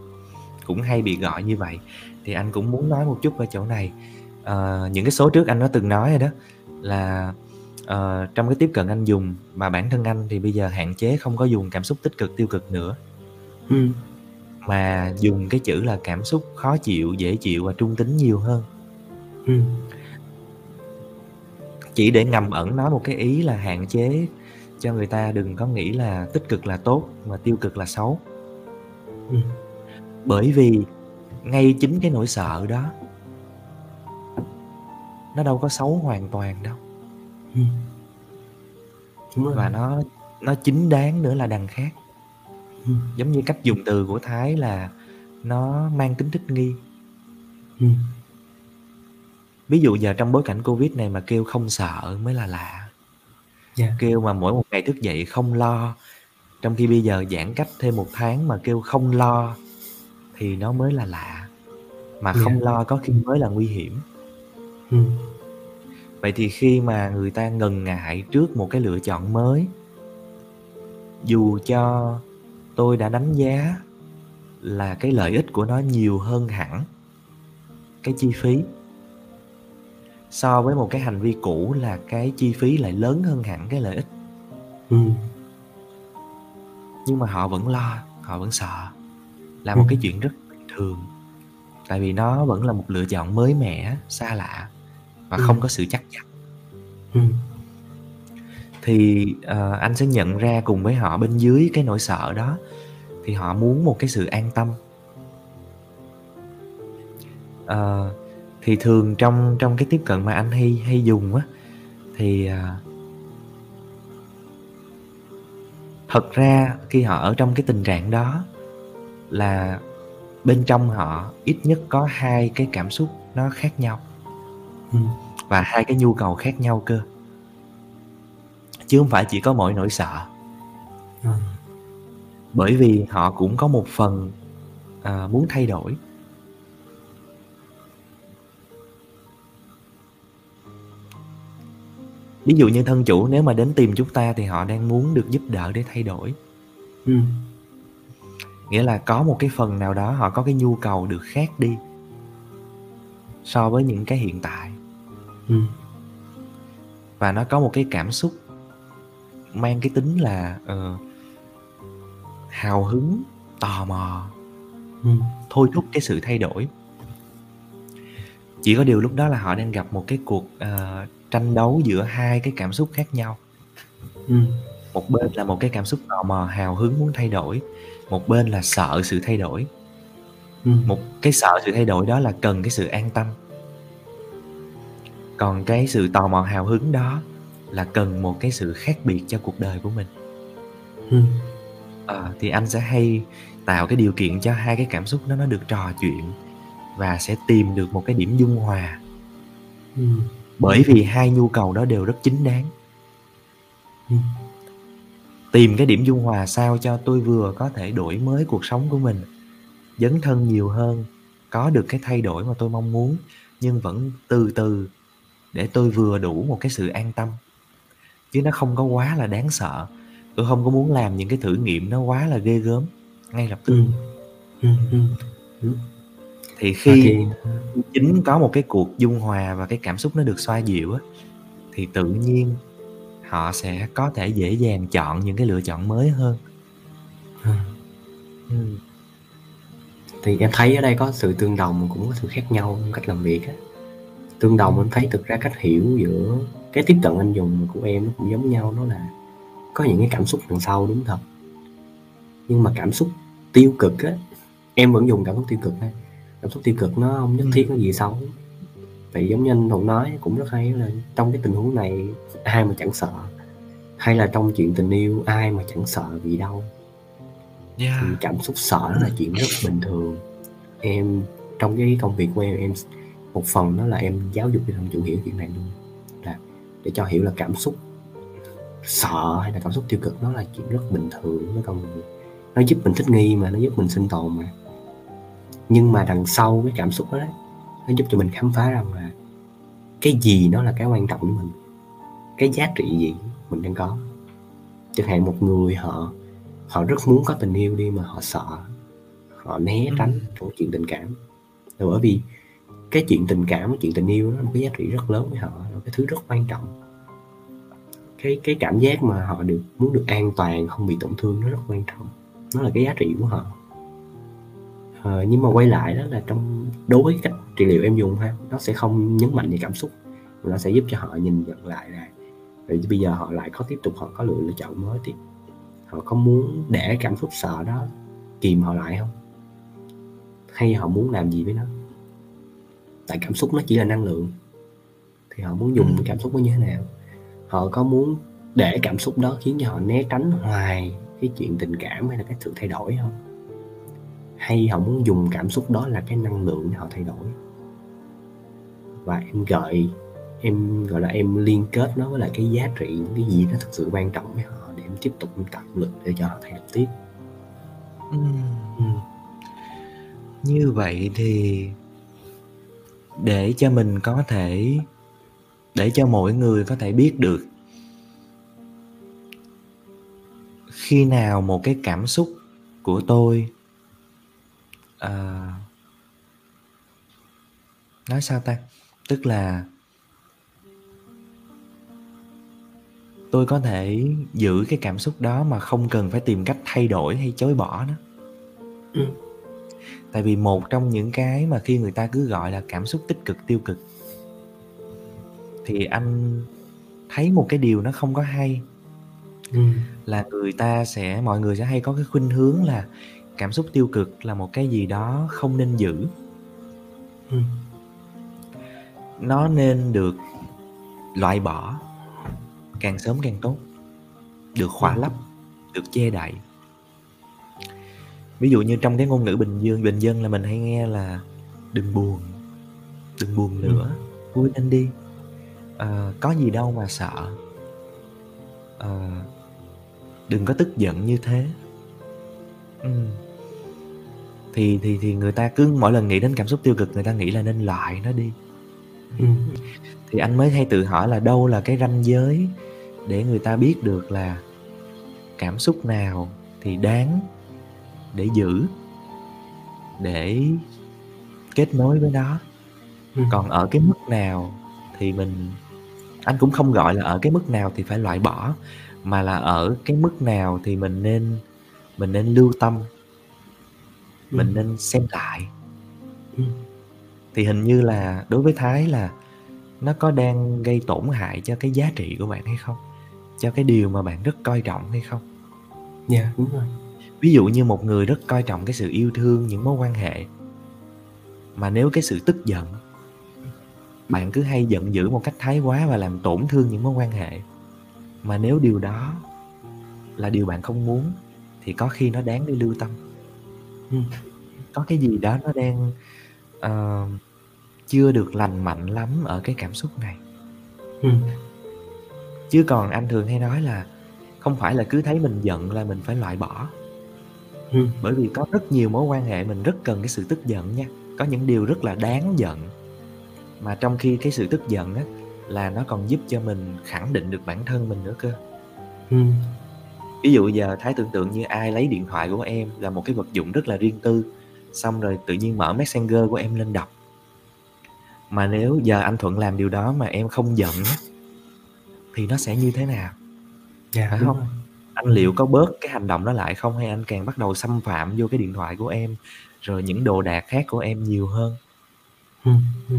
cũng hay bị gọi như vậy. Thì anh cũng muốn nói một chút ở chỗ này. À, những cái số trước anh đã từng nói rồi đó, là à, trong cái tiếp cận anh dùng, mà bản thân anh thì bây giờ hạn chế không có dùng cảm xúc tích cực, tiêu cực nữa. ừ. Mà dùng cái chữ là cảm xúc khó chịu, dễ chịu và trung tính nhiều hơn. ừ. Chỉ để ngầm ẩn nói một cái ý là hạn chế cho người ta đừng có nghĩ là tích cực là tốt mà tiêu cực là xấu. ừ. Bởi vì ngay chính cái nỗi sợ đó, nó đâu có xấu hoàn toàn đâu. ừ. Và nó, nó chính đáng nữa là đằng khác. Ừ. Giống như cách dùng từ của Thái là nó mang tính thích nghi. ừ. Ví dụ giờ trong bối cảnh Covid này mà kêu không sợ mới là lạ. yeah. Kêu mà mỗi một ngày thức dậy không lo, trong khi bây giờ giãn cách thêm một tháng mà kêu không lo thì nó mới là lạ. Mà yeah. không lo có khi mới là nguy hiểm. ừ. Vậy thì khi mà người ta ngần ngại trước một cái lựa chọn mới, dù cho tôi đã đánh giá là cái lợi ích của nó nhiều hơn hẳn cái chi phí, so với một cái hành vi cũ là cái chi phí lại lớn hơn hẳn cái lợi ích. ừ. Nhưng mà họ vẫn lo, họ vẫn sợ, là một ừ. cái chuyện rất bình thường. Tại vì nó vẫn là một lựa chọn mới mẻ, xa lạ và ừ. không có sự chắc chắn. ừ. Thì uh, anh sẽ nhận ra cùng với họ bên dưới cái nỗi sợ đó, thì họ muốn một cái sự an tâm. uh, Thì thường trong trong cái tiếp cận mà anh hay hay dùng á, thì thật ra khi họ ở trong cái tình trạng đó là bên trong họ ít nhất có hai cái cảm xúc nó khác nhau và hai cái nhu cầu khác nhau cơ, chứ không phải chỉ có mỗi nỗi sợ. Bởi vì họ cũng có một phần à, muốn thay đổi. Ví dụ như thân chủ nếu mà đến tìm chúng ta thì họ đang muốn được giúp đỡ để thay đổi. Ừ. Nghĩa là có một cái phần nào đó họ có cái nhu cầu được khác đi so với những cái hiện tại. Ừ. Và nó có một cái cảm xúc mang cái tính là uh, hào hứng, tò mò, ừ. thôi thúc cái sự thay đổi. Chỉ có điều lúc đó là họ đang gặp một cái cuộc uh, tranh đấu giữa hai cái cảm xúc khác nhau. Ừ. Một bên là một cái cảm xúc tò mò, hào hứng muốn thay đổi, một bên là sợ sự thay đổi. Ừ. Một cái sợ sự thay đổi đó là cần cái sự an tâm, còn cái sự tò mò hào hứng đó là cần một cái sự khác biệt cho cuộc đời của mình. Ừ. À, thì anh sẽ hay tạo cái điều kiện cho hai cái cảm xúc đó nó được trò chuyện và sẽ tìm được một cái điểm dung hòa. Ừ. Bởi vì hai nhu cầu đó đều rất chính đáng. Ừ. Tìm cái điểm dung hòa sao cho tôi vừa có thể đổi mới cuộc sống của mình, dấn thân nhiều hơn, có được cái thay đổi mà tôi mong muốn, nhưng vẫn từ từ để tôi vừa đủ một cái sự an tâm. Chứ nó không có quá là đáng sợ. Tôi không có muốn làm những cái thử nghiệm nó quá là ghê gớm ngay lập tức. Ừ. Ừ. Ừ. Thì khi okay. chính có một cái cuộc dung hòa và cái cảm xúc nó được xoa dịu á, thì tự nhiên họ sẽ có thể dễ dàng chọn những cái lựa chọn mới hơn. Ừ. Ừ. Thì em thấy ở đây có sự tương đồng cũng có sự khác nhau trong cách làm việc á. Tương đồng em thấy thực ra cách hiểu giữa cái tiếp cận anh dùng của em nó cũng giống nhau, đó là có những cái cảm xúc đằng sau đúng thật, nhưng mà cảm xúc tiêu cực á, em vẫn dùng cảm xúc tiêu cực ha. Cảm xúc tiêu cực nó không nhất thiết có gì xấu. Vậy giống như anh Thuận nói cũng rất hay là trong cái tình huống này ai mà chẳng sợ, hay là trong chuyện tình yêu ai mà chẳng sợ vì đâu. Yeah. Thì cảm xúc sợ là chuyện rất bình thường. Em trong cái công việc của em, em một phần đó là em giáo dục cho thằng chủ hiểu chuyện này luôn, là để cho hiểu là cảm xúc sợ hay là cảm xúc tiêu cực nó là chuyện rất bình thường, nó còn nó giúp mình thích nghi mà, nó giúp mình sinh tồn mà. Nhưng mà đằng sau cái cảm xúc đó, nó giúp cho mình khám phá rằng là cái gì nó là cái quan trọng của mình, cái giá trị gì mình đang có. Chẳng hạn một người họ họ rất muốn có tình yêu đi mà họ sợ, họ né tránh trong chuyện tình cảm. Là bởi vì cái chuyện tình cảm, cái chuyện tình yêu nó là một cái giá trị rất lớn với họ, là cái thứ rất quan trọng. Cái, cái cảm giác mà họ được muốn được an toàn, không bị tổn thương nó rất quan trọng. Nó là cái giá trị của họ. Ờ, nhưng mà quay lại đó là trong đối với cách trị liệu em dùng ha, nó sẽ không nhấn mạnh về cảm xúc, nó sẽ giúp cho họ nhìn nhận lại là bây giờ họ lại có tiếp tục, họ có lựa, lựa chọn mới tiếp, họ có muốn để cảm xúc sợ đó kìm họ lại không, hay họ muốn làm gì với nó. Tại cảm xúc nó chỉ là năng lượng, thì họ muốn dùng cảm xúc nó như thế nào. Họ có muốn để cảm xúc đó khiến cho họ né tránh hoài cái chuyện tình cảm hay là cái sự thay đổi không, hay họ muốn dùng cảm xúc đó là cái năng lượng để họ thay đổi. Và em gợi em gọi là em liên kết nó với lại cái giá trị, những cái gì nó thực sự quan trọng với họ để em tiếp tục tạo lực để cho họ thay đổi tiếp. Ừ. Ừ. Như vậy thì để cho mình có thể, để cho mỗi người có thể biết được khi nào một cái cảm xúc của tôi, à, nói sao ta, tức là tôi có thể giữ cái cảm xúc đó mà không cần phải tìm cách thay đổi hay chối bỏ nó. Ừ. Tại vì một trong những cái mà khi người ta cứ gọi là cảm xúc tích cực tiêu cực, thì anh thấy một cái điều nó không có hay. Ừ. Là người ta sẽ, mọi người sẽ hay có cái khuynh hướng là cảm xúc tiêu cực là một cái gì đó không nên giữ. Ừ. Nó nên được loại bỏ. càng sớm càng tốt, được khóa lấp, được che đậy. Ví dụ như trong cái ngôn ngữ bình dương bình dân là mình hay nghe là đừng buồn, đừng buồn nữa, vui lên đi, à, có gì đâu mà sợ, à, đừng có tức giận như thế. ừ. thì thì thì người ta cứ mỗi lần nghĩ đến cảm xúc tiêu cực người ta nghĩ là nên loại nó đi. ừ. Thì anh mới hay tự hỏi là đâu là cái ranh giới để người ta biết được là cảm xúc nào thì đáng để giữ, để kết nối với nó. ừ. Còn ở cái mức nào thì mình, anh cũng không gọi là ở cái mức nào thì phải loại bỏ, mà là ở cái mức nào thì mình nên mình nên lưu tâm, ừ. mình nên xem lại. ừ. Thì hình như là đối với Thái là nó có đang gây tổn hại cho cái giá trị của bạn hay không, cho cái điều mà bạn rất coi trọng hay không. Dạ, yeah, đúng rồi. Ví dụ như một người rất coi trọng cái sự yêu thương, những mối quan hệ, mà nếu cái sự tức giận, bạn cứ hay giận dữ một cách thái quá và làm tổn thương những mối quan hệ, mà nếu điều đó là điều bạn không muốn thì có khi nó đáng để lưu tâm. ừ. Có cái gì đó nó đang uh, chưa được lành mạnh lắm ở cái cảm xúc này. ừ. Chứ còn anh thường hay nói là không phải là cứ thấy mình giận là mình phải loại bỏ. ừ. Bởi vì có rất nhiều mối quan hệ mình rất cần cái sự tức giận nha. Có những điều rất là đáng giận, mà trong khi cái sự tức giận á, là nó còn giúp cho mình khẳng định được bản thân mình nữa cơ. ừ. Ví dụ giờ Thái tưởng tượng như ai lấy điện thoại của em là một cái vật dụng rất là riêng tư, xong rồi tự nhiên mở Messenger của em lên đọc. Mà nếu giờ anh Thuận làm điều đó mà em không giận á, thì nó sẽ như thế nào? Dạ, phải không? Rồi. Anh liệu có bớt cái hành động đó lại không, hay anh càng bắt đầu xâm phạm vô cái điện thoại của em, rồi những đồ đạc khác của em nhiều hơn? ừ. Ừ.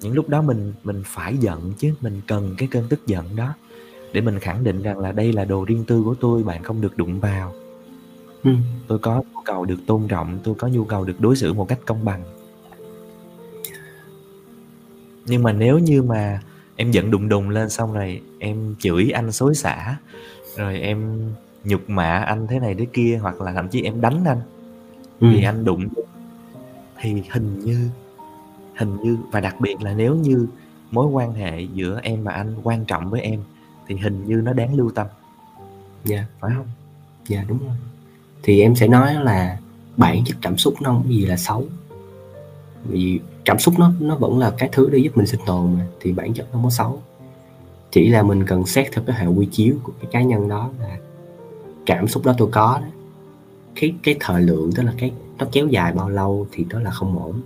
Những lúc đó mình mình phải giận chứ, mình cần cái cơn tức giận đó để mình khẳng định rằng là đây là đồ riêng tư của tôi, bạn không được đụng vào. ừ. Tôi có nhu cầu được tôn trọng, tôi có nhu cầu được đối xử một cách công bằng. Nhưng mà nếu như mà em giận đùng đùng lên, xong rồi em chửi anh xối xả, rồi em nhục mạ anh thế này thế kia, hoặc là thậm chí em đánh anh vì ừ. anh đụng, thì hình như hình như và đặc biệt là nếu như mối quan hệ giữa em và anh quan trọng với em thì hình như nó đáng lưu tâm. Dạ, phải không? Dạ, đúng rồi. Thì em sẽ nói là bản chất cảm xúc nó không gì là xấu, vì cảm xúc nó nó vẫn là cái thứ để giúp mình sinh tồn mà, thì bản chất nó không có xấu. Chỉ là mình cần xét theo cái hệ quy chiếu của cái cá nhân đó, là cảm xúc đó tôi có đó, cái cái thời lượng đó là cái nó kéo dài bao lâu thì đó là không ổn,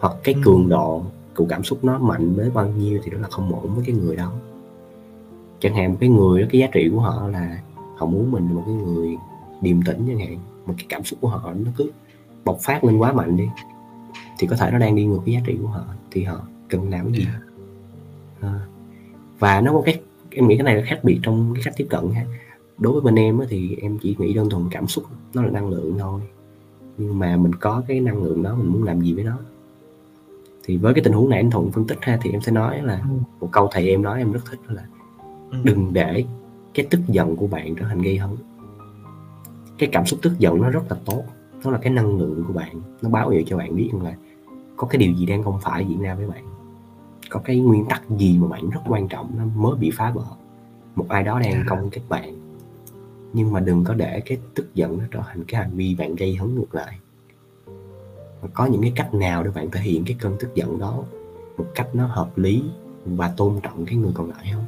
hoặc cái ừ. cường độ của cảm xúc nó mạnh với bao nhiêu thì đó là không ổn với cái người đó. Chẳng hạn một cái người đó, cái giá trị của họ là họ muốn mình là một cái người điềm tĩnh chẳng hạn, mà cái cảm xúc của họ nó cứ bộc phát lên quá mạnh đi, thì có thể nó đang đi ngược cái giá trị của họ, thì họ cần làm cái gì. à. Và nó có cái, em nghĩ cái này là khác biệt trong cái cách tiếp cận ha. Đối với bên em á, thì em chỉ nghĩ đơn thuần cảm xúc nó là năng lượng thôi, nhưng mà mình có cái năng lượng đó mình muốn làm gì với nó. Thì với cái tình huống này anh Thuận phân tích ha, thì em sẽ nói là một câu thầy em nói em rất thích là đừng để cái tức giận của bạn trở thành gây hấn. Cái cảm xúc tức giận nó rất là tốt, nó là cái năng lượng của bạn, nó báo hiệu cho bạn biết là có cái điều gì đang không phải diễn ra với bạn, có cái nguyên tắc gì mà bạn rất quan trọng nó mới bị phá vỡ, một ai đó đang công kích bạn. Nhưng mà đừng có để cái tức giận nó trở thành cái hành vi bạn gây hấn ngược lại. Mà có những cái cách nào để bạn thể hiện cái cơn tức giận đó một cách nó hợp lý và tôn trọng cái người còn lại không?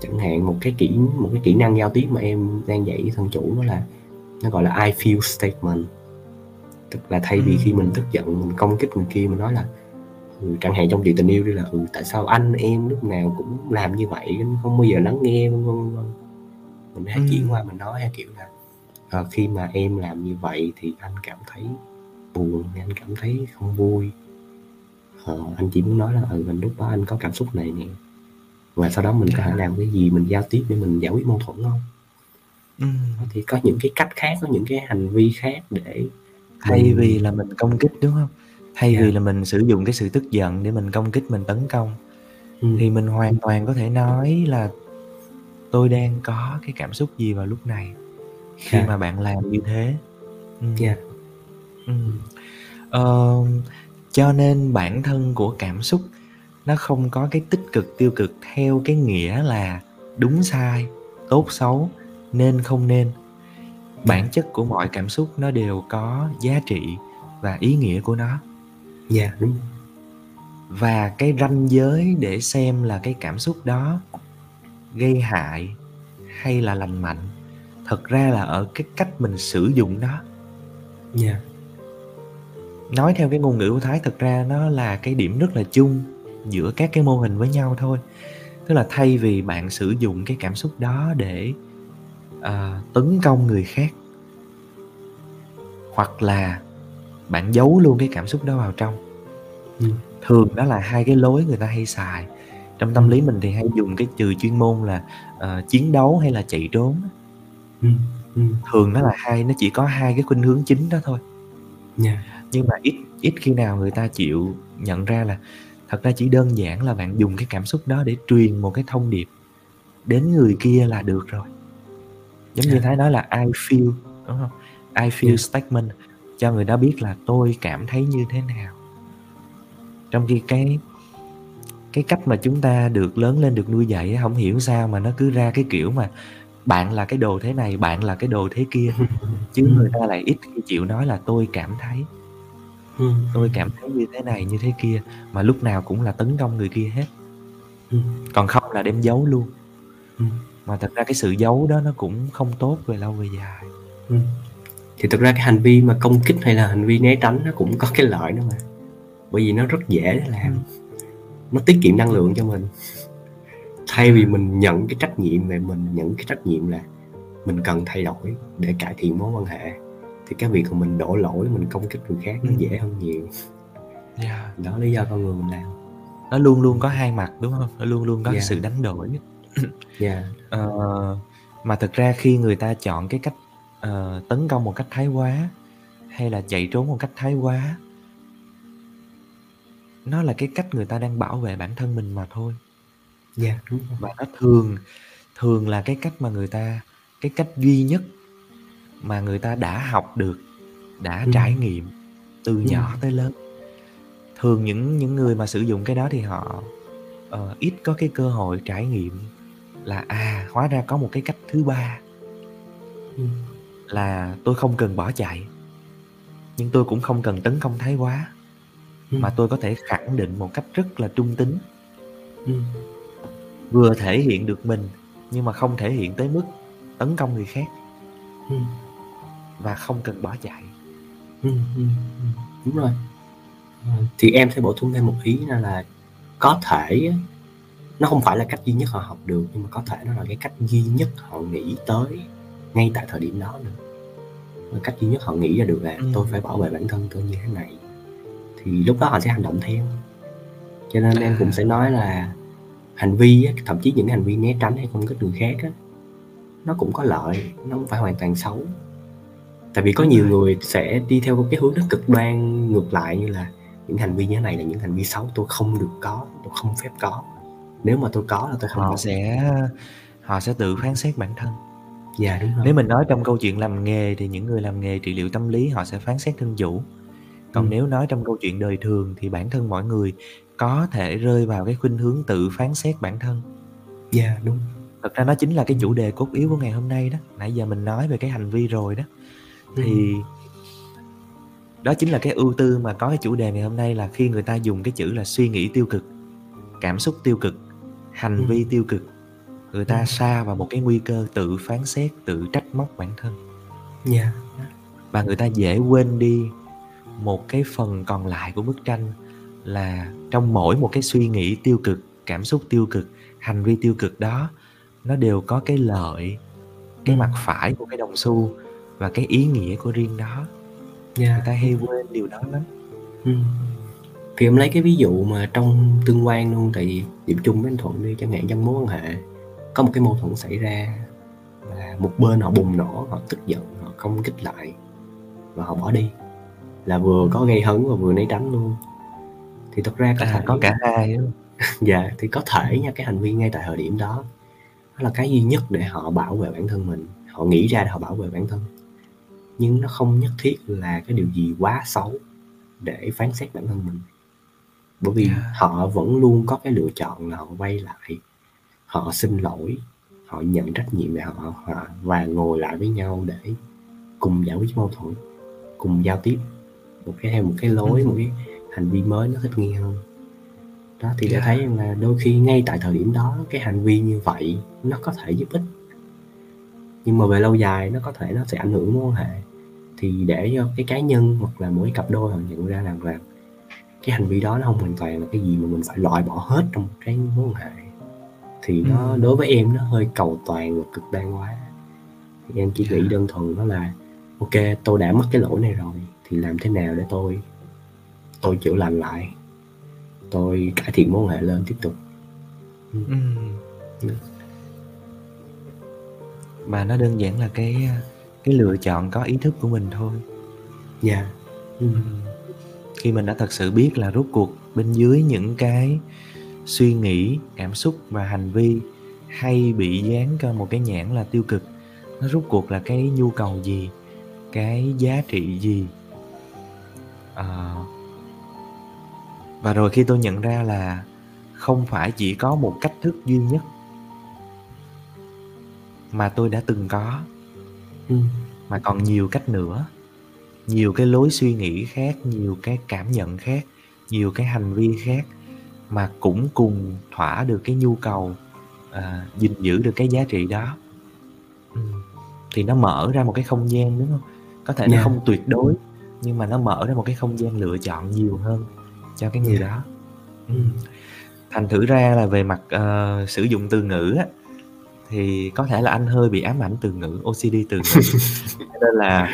Chẳng hạn một cái kỹ một cái kỹ năng giao tiếp mà em đang dạy thân chủ đó là nó gọi là I feel statement. Tức là thay vì khi mình tức giận mình công kích người kia, mình nói là ừ, chẳng hạn trong chuyện tình yêu đi là ừ, tại sao anh em lúc nào cũng làm như vậy, không bao giờ lắng nghe, vân vân vân. Mình hãy chuyển qua mình nói kiểu là à, khi mà em làm như vậy thì anh cảm thấy buồn, anh cảm thấy không vui. à, Anh chỉ muốn nói là ừ, mình lúc đó anh có cảm xúc này nè, và sau đó mình có thể làm cái gì mình giao tiếp để mình giải quyết mâu thuẫn không? Ừ. Thì có những cái cách khác, có những cái hành vi khác để thay mình... vì là mình công kích, đúng không? Thay yeah. vì là mình sử dụng cái sự tức giận để mình công kích, mình tấn công, ừ. thì mình hoàn toàn có thể nói là tôi đang có cái cảm xúc gì vào lúc này khi yeah. mà bạn làm như thế. ừ. Yeah. Ừ. Ờ, cho nên bản thân của cảm xúc nó không có cái tích cực tiêu cực theo cái nghĩa là đúng sai, tốt xấu, nên không nên. Bản chất của mọi cảm xúc nó đều có giá trị và ý nghĩa của nó. Dạ, yeah, đúng. Và cái ranh giới để xem là cái cảm xúc đó gây hại hay là lành mạnh thật ra là ở cái cách mình sử dụng nó. Dạ. Yeah. Nói theo cái ngôn ngữ của Thái, thật ra nó là cái điểm rất là chung giữa các cái mô hình với nhau thôi. Tức là thay vì bạn sử dụng cái cảm xúc đó để à, tấn công người khác, hoặc là bạn giấu luôn cái cảm xúc đó vào trong. ừ. Thường đó là hai cái lối người ta hay xài. Trong tâm lý mình thì hay dùng cái từ chuyên môn là uh, chiến đấu hay là chạy trốn. ừ. Ừ. Thường đó là hai, nó chỉ có hai cái khuynh hướng chính đó thôi. yeah. Nhưng mà ít ít khi nào người ta chịu nhận ra là thật ra chỉ đơn giản là bạn dùng cái cảm xúc đó để truyền một cái thông điệp đến người kia là được rồi. Giống yeah. như Thái nói là I feel, đúng không? I feel yeah. statement, cho người đó biết là tôi cảm thấy như thế nào. Trong khi cái cái cách mà chúng ta được lớn lên, được nuôi dạy, không hiểu sao mà nó cứ ra cái kiểu mà bạn là cái đồ thế này, bạn là cái đồ thế kia. Chứ người ta lại ít khi chịu nói là tôi cảm thấy, tôi cảm thấy như thế này, như thế kia, mà lúc nào cũng là tấn công người kia hết. Còn không là đem giấu luôn. Mà thật ra cái sự giấu đó nó cũng không tốt về lâu về dài. Thì thực ra cái hành vi mà công kích hay là hành vi né tránh nó cũng có cái lợi đó mà. Bởi vì nó rất dễ để làm. ừ. Nó tiết kiệm năng lượng cho mình. Thay vì mình nhận cái trách nhiệm về mình, nhận cái trách nhiệm là mình cần thay đổi để cải thiện mối quan hệ, thì cái việc của mình đổ lỗi, mình công kích người khác nó ừ. dễ hơn nhiều. yeah. Đó là lý do con người mình làm. Nó luôn luôn có hai mặt, đúng không? Nó luôn luôn có yeah. sự đánh đổi. yeah. ờ, Mà thực ra khi người ta chọn cái cách Uh, tấn công một cách thái quá hay là chạy trốn một cách thái quá, nó là cái cách người ta đang bảo vệ bản thân mình mà thôi. Dạ yeah, đúng. Và nó thường thường là cái cách mà người ta, cái cách duy nhất mà người ta đã học được, đã ừ. trải nghiệm từ ừ. nhỏ tới lớn. Thường những những người mà sử dụng cái đó thì họ uh, ít có cái cơ hội trải nghiệm là à, hóa ra có một cái cách thứ ba, ừ. là tôi không cần bỏ chạy, nhưng tôi cũng không cần tấn công thái quá, ừ. mà tôi có thể khẳng định một cách rất là trung tính, ừ. vừa thể hiện được mình nhưng mà không thể hiện tới mức tấn công người khác, ừ. và không cần bỏ chạy. ừ. Ừ. Đúng rồi. Thì em sẽ bổ sung thêm một ý là, là có thể nó không phải là cách duy nhất họ học được, nhưng mà có thể nó là cái cách duy nhất họ nghĩ tới ngay tại thời điểm đó nữa. Cách duy nhất họ nghĩ ra được là ừ. tôi phải bảo vệ bản thân tôi như thế này, thì lúc đó họ sẽ hành động theo. Cho nên à. em cũng sẽ nói là hành vi, thậm chí những hành vi né tránh hay công kích người khác á, nó cũng có lợi, nó không phải hoàn toàn xấu. Tại vì có nhiều người sẽ đi theo cái hướng rất cực đoan ngược lại, như là những hành vi như thế này là những hành vi xấu, tôi không được có, tôi không phép có. Nếu mà tôi có là tôi không họ có. sẽ Họ sẽ tự phán xét bản thân. Dạ, đúng. Nếu mình nói trong câu chuyện làm nghề thì những người làm nghề trị liệu tâm lý họ sẽ phán xét thân chủ. Còn ừ. nếu nói trong câu chuyện đời thường thì bản thân mọi người có thể rơi vào cái khuynh hướng tự phán xét bản thân. Dạ, đúng. Thật ra nó chính là cái chủ đề cốt yếu của ngày hôm nay đó. Nãy giờ mình nói về cái hành vi rồi đó. Thì ừ. đó chính là cái ưu tư mà có cái chủ đề ngày hôm nay, là khi người ta dùng cái chữ là suy nghĩ tiêu cực, cảm xúc tiêu cực, hành ừ. vi tiêu cực, người ta sa vào một cái nguy cơ tự phán xét, tự trách móc bản thân. yeah. Và người ta dễ quên đi một cái phần còn lại của bức tranh, là trong mỗi một cái suy nghĩ tiêu cực, cảm xúc tiêu cực, hành vi tiêu cực đó, nó đều có cái lợi, cái mặt phải của cái đồng xu và cái ý nghĩa của riêng nó. yeah. Người ta hay quên điều đó lắm. ừ. Thì em lấy cái ví dụ mà trong tương quan luôn, tại vì điểm chung với anh Thuận đi, chẳng hạn trong mối quan hệ có một cái mâu thuẫn xảy ra, là một bên họ bùng nổ, họ tức giận, họ công kích lại và họ bỏ đi, là vừa có gây hấn và vừa né tránh luôn. Thì thật ra có à, thể có cả hai. Dạ, thì có thể nha, cái hành vi ngay tại thời điểm đó nó là cái duy nhất để họ bảo vệ bản thân mình, họ nghĩ ra để họ bảo vệ bản thân, nhưng nó không nhất thiết là cái điều gì quá xấu để phán xét bản thân mình. Bởi vì yeah. họ vẫn luôn có cái lựa chọn là họ quay lại, họ xin lỗi, họ nhận trách nhiệm về họ, họ và ngồi lại với nhau để cùng giải quyết mâu thuẫn, cùng giao tiếp một cái theo một cái lối, một cái hành vi mới nó thích nghi hơn. Đó thì yeah. đã thấy là đôi khi ngay tại thời điểm đó cái hành vi như vậy nó có thể giúp ích, nhưng mà về lâu dài nó có thể nó sẽ ảnh hưởng mối quan hệ. Thì để cho cái cá nhân hoặc là mỗi cặp đôi họ nhận ra rằng là cái hành vi đó nó không hoàn toàn là cái gì mà mình phải loại bỏ hết trong cái mối quan hệ. Thì ừ. nó đối với em nó hơi cầu toàn và cực đoan quá. Thì em chỉ yeah. nghĩ đơn thuần đó là ok, tôi đã mắc cái lỗi này rồi thì làm thế nào để tôi tôi chữa lành lại, tôi cải thiện mối quan hệ lên tiếp tục. ừ. Ừ. Mà nó đơn giản là cái cái lựa chọn có ý thức của mình thôi. Dạ. yeah. ừ. Khi mình đã thật sự biết là rốt cuộc bên dưới những cái suy nghĩ, cảm xúc và hành vi hay bị dán cho một cái nhãn là tiêu cực, nó rốt cuộc là cái nhu cầu gì, cái giá trị gì. à, Và rồi khi tôi nhận ra là không phải chỉ có một cách thức duy nhất mà tôi đã từng có, ừ. mà còn nhiều cách nữa, nhiều cái lối suy nghĩ khác, nhiều cái cảm nhận khác, nhiều cái hành vi khác mà cũng cùng thỏa được cái nhu cầu, à, gìn giữ được cái giá trị đó. ừ. Thì nó mở ra một cái không gian, đúng không? Có thể yeah. nó không tuyệt đối, nhưng mà nó mở ra một cái không gian lựa chọn nhiều hơn cho cái người yeah. đó. ừ. Thành thử ra là về mặt uh, sử dụng từ ngữ á, thì có thể là anh hơi bị ám ảnh từ ngữ, ô xê đê từ ngữ. Nên là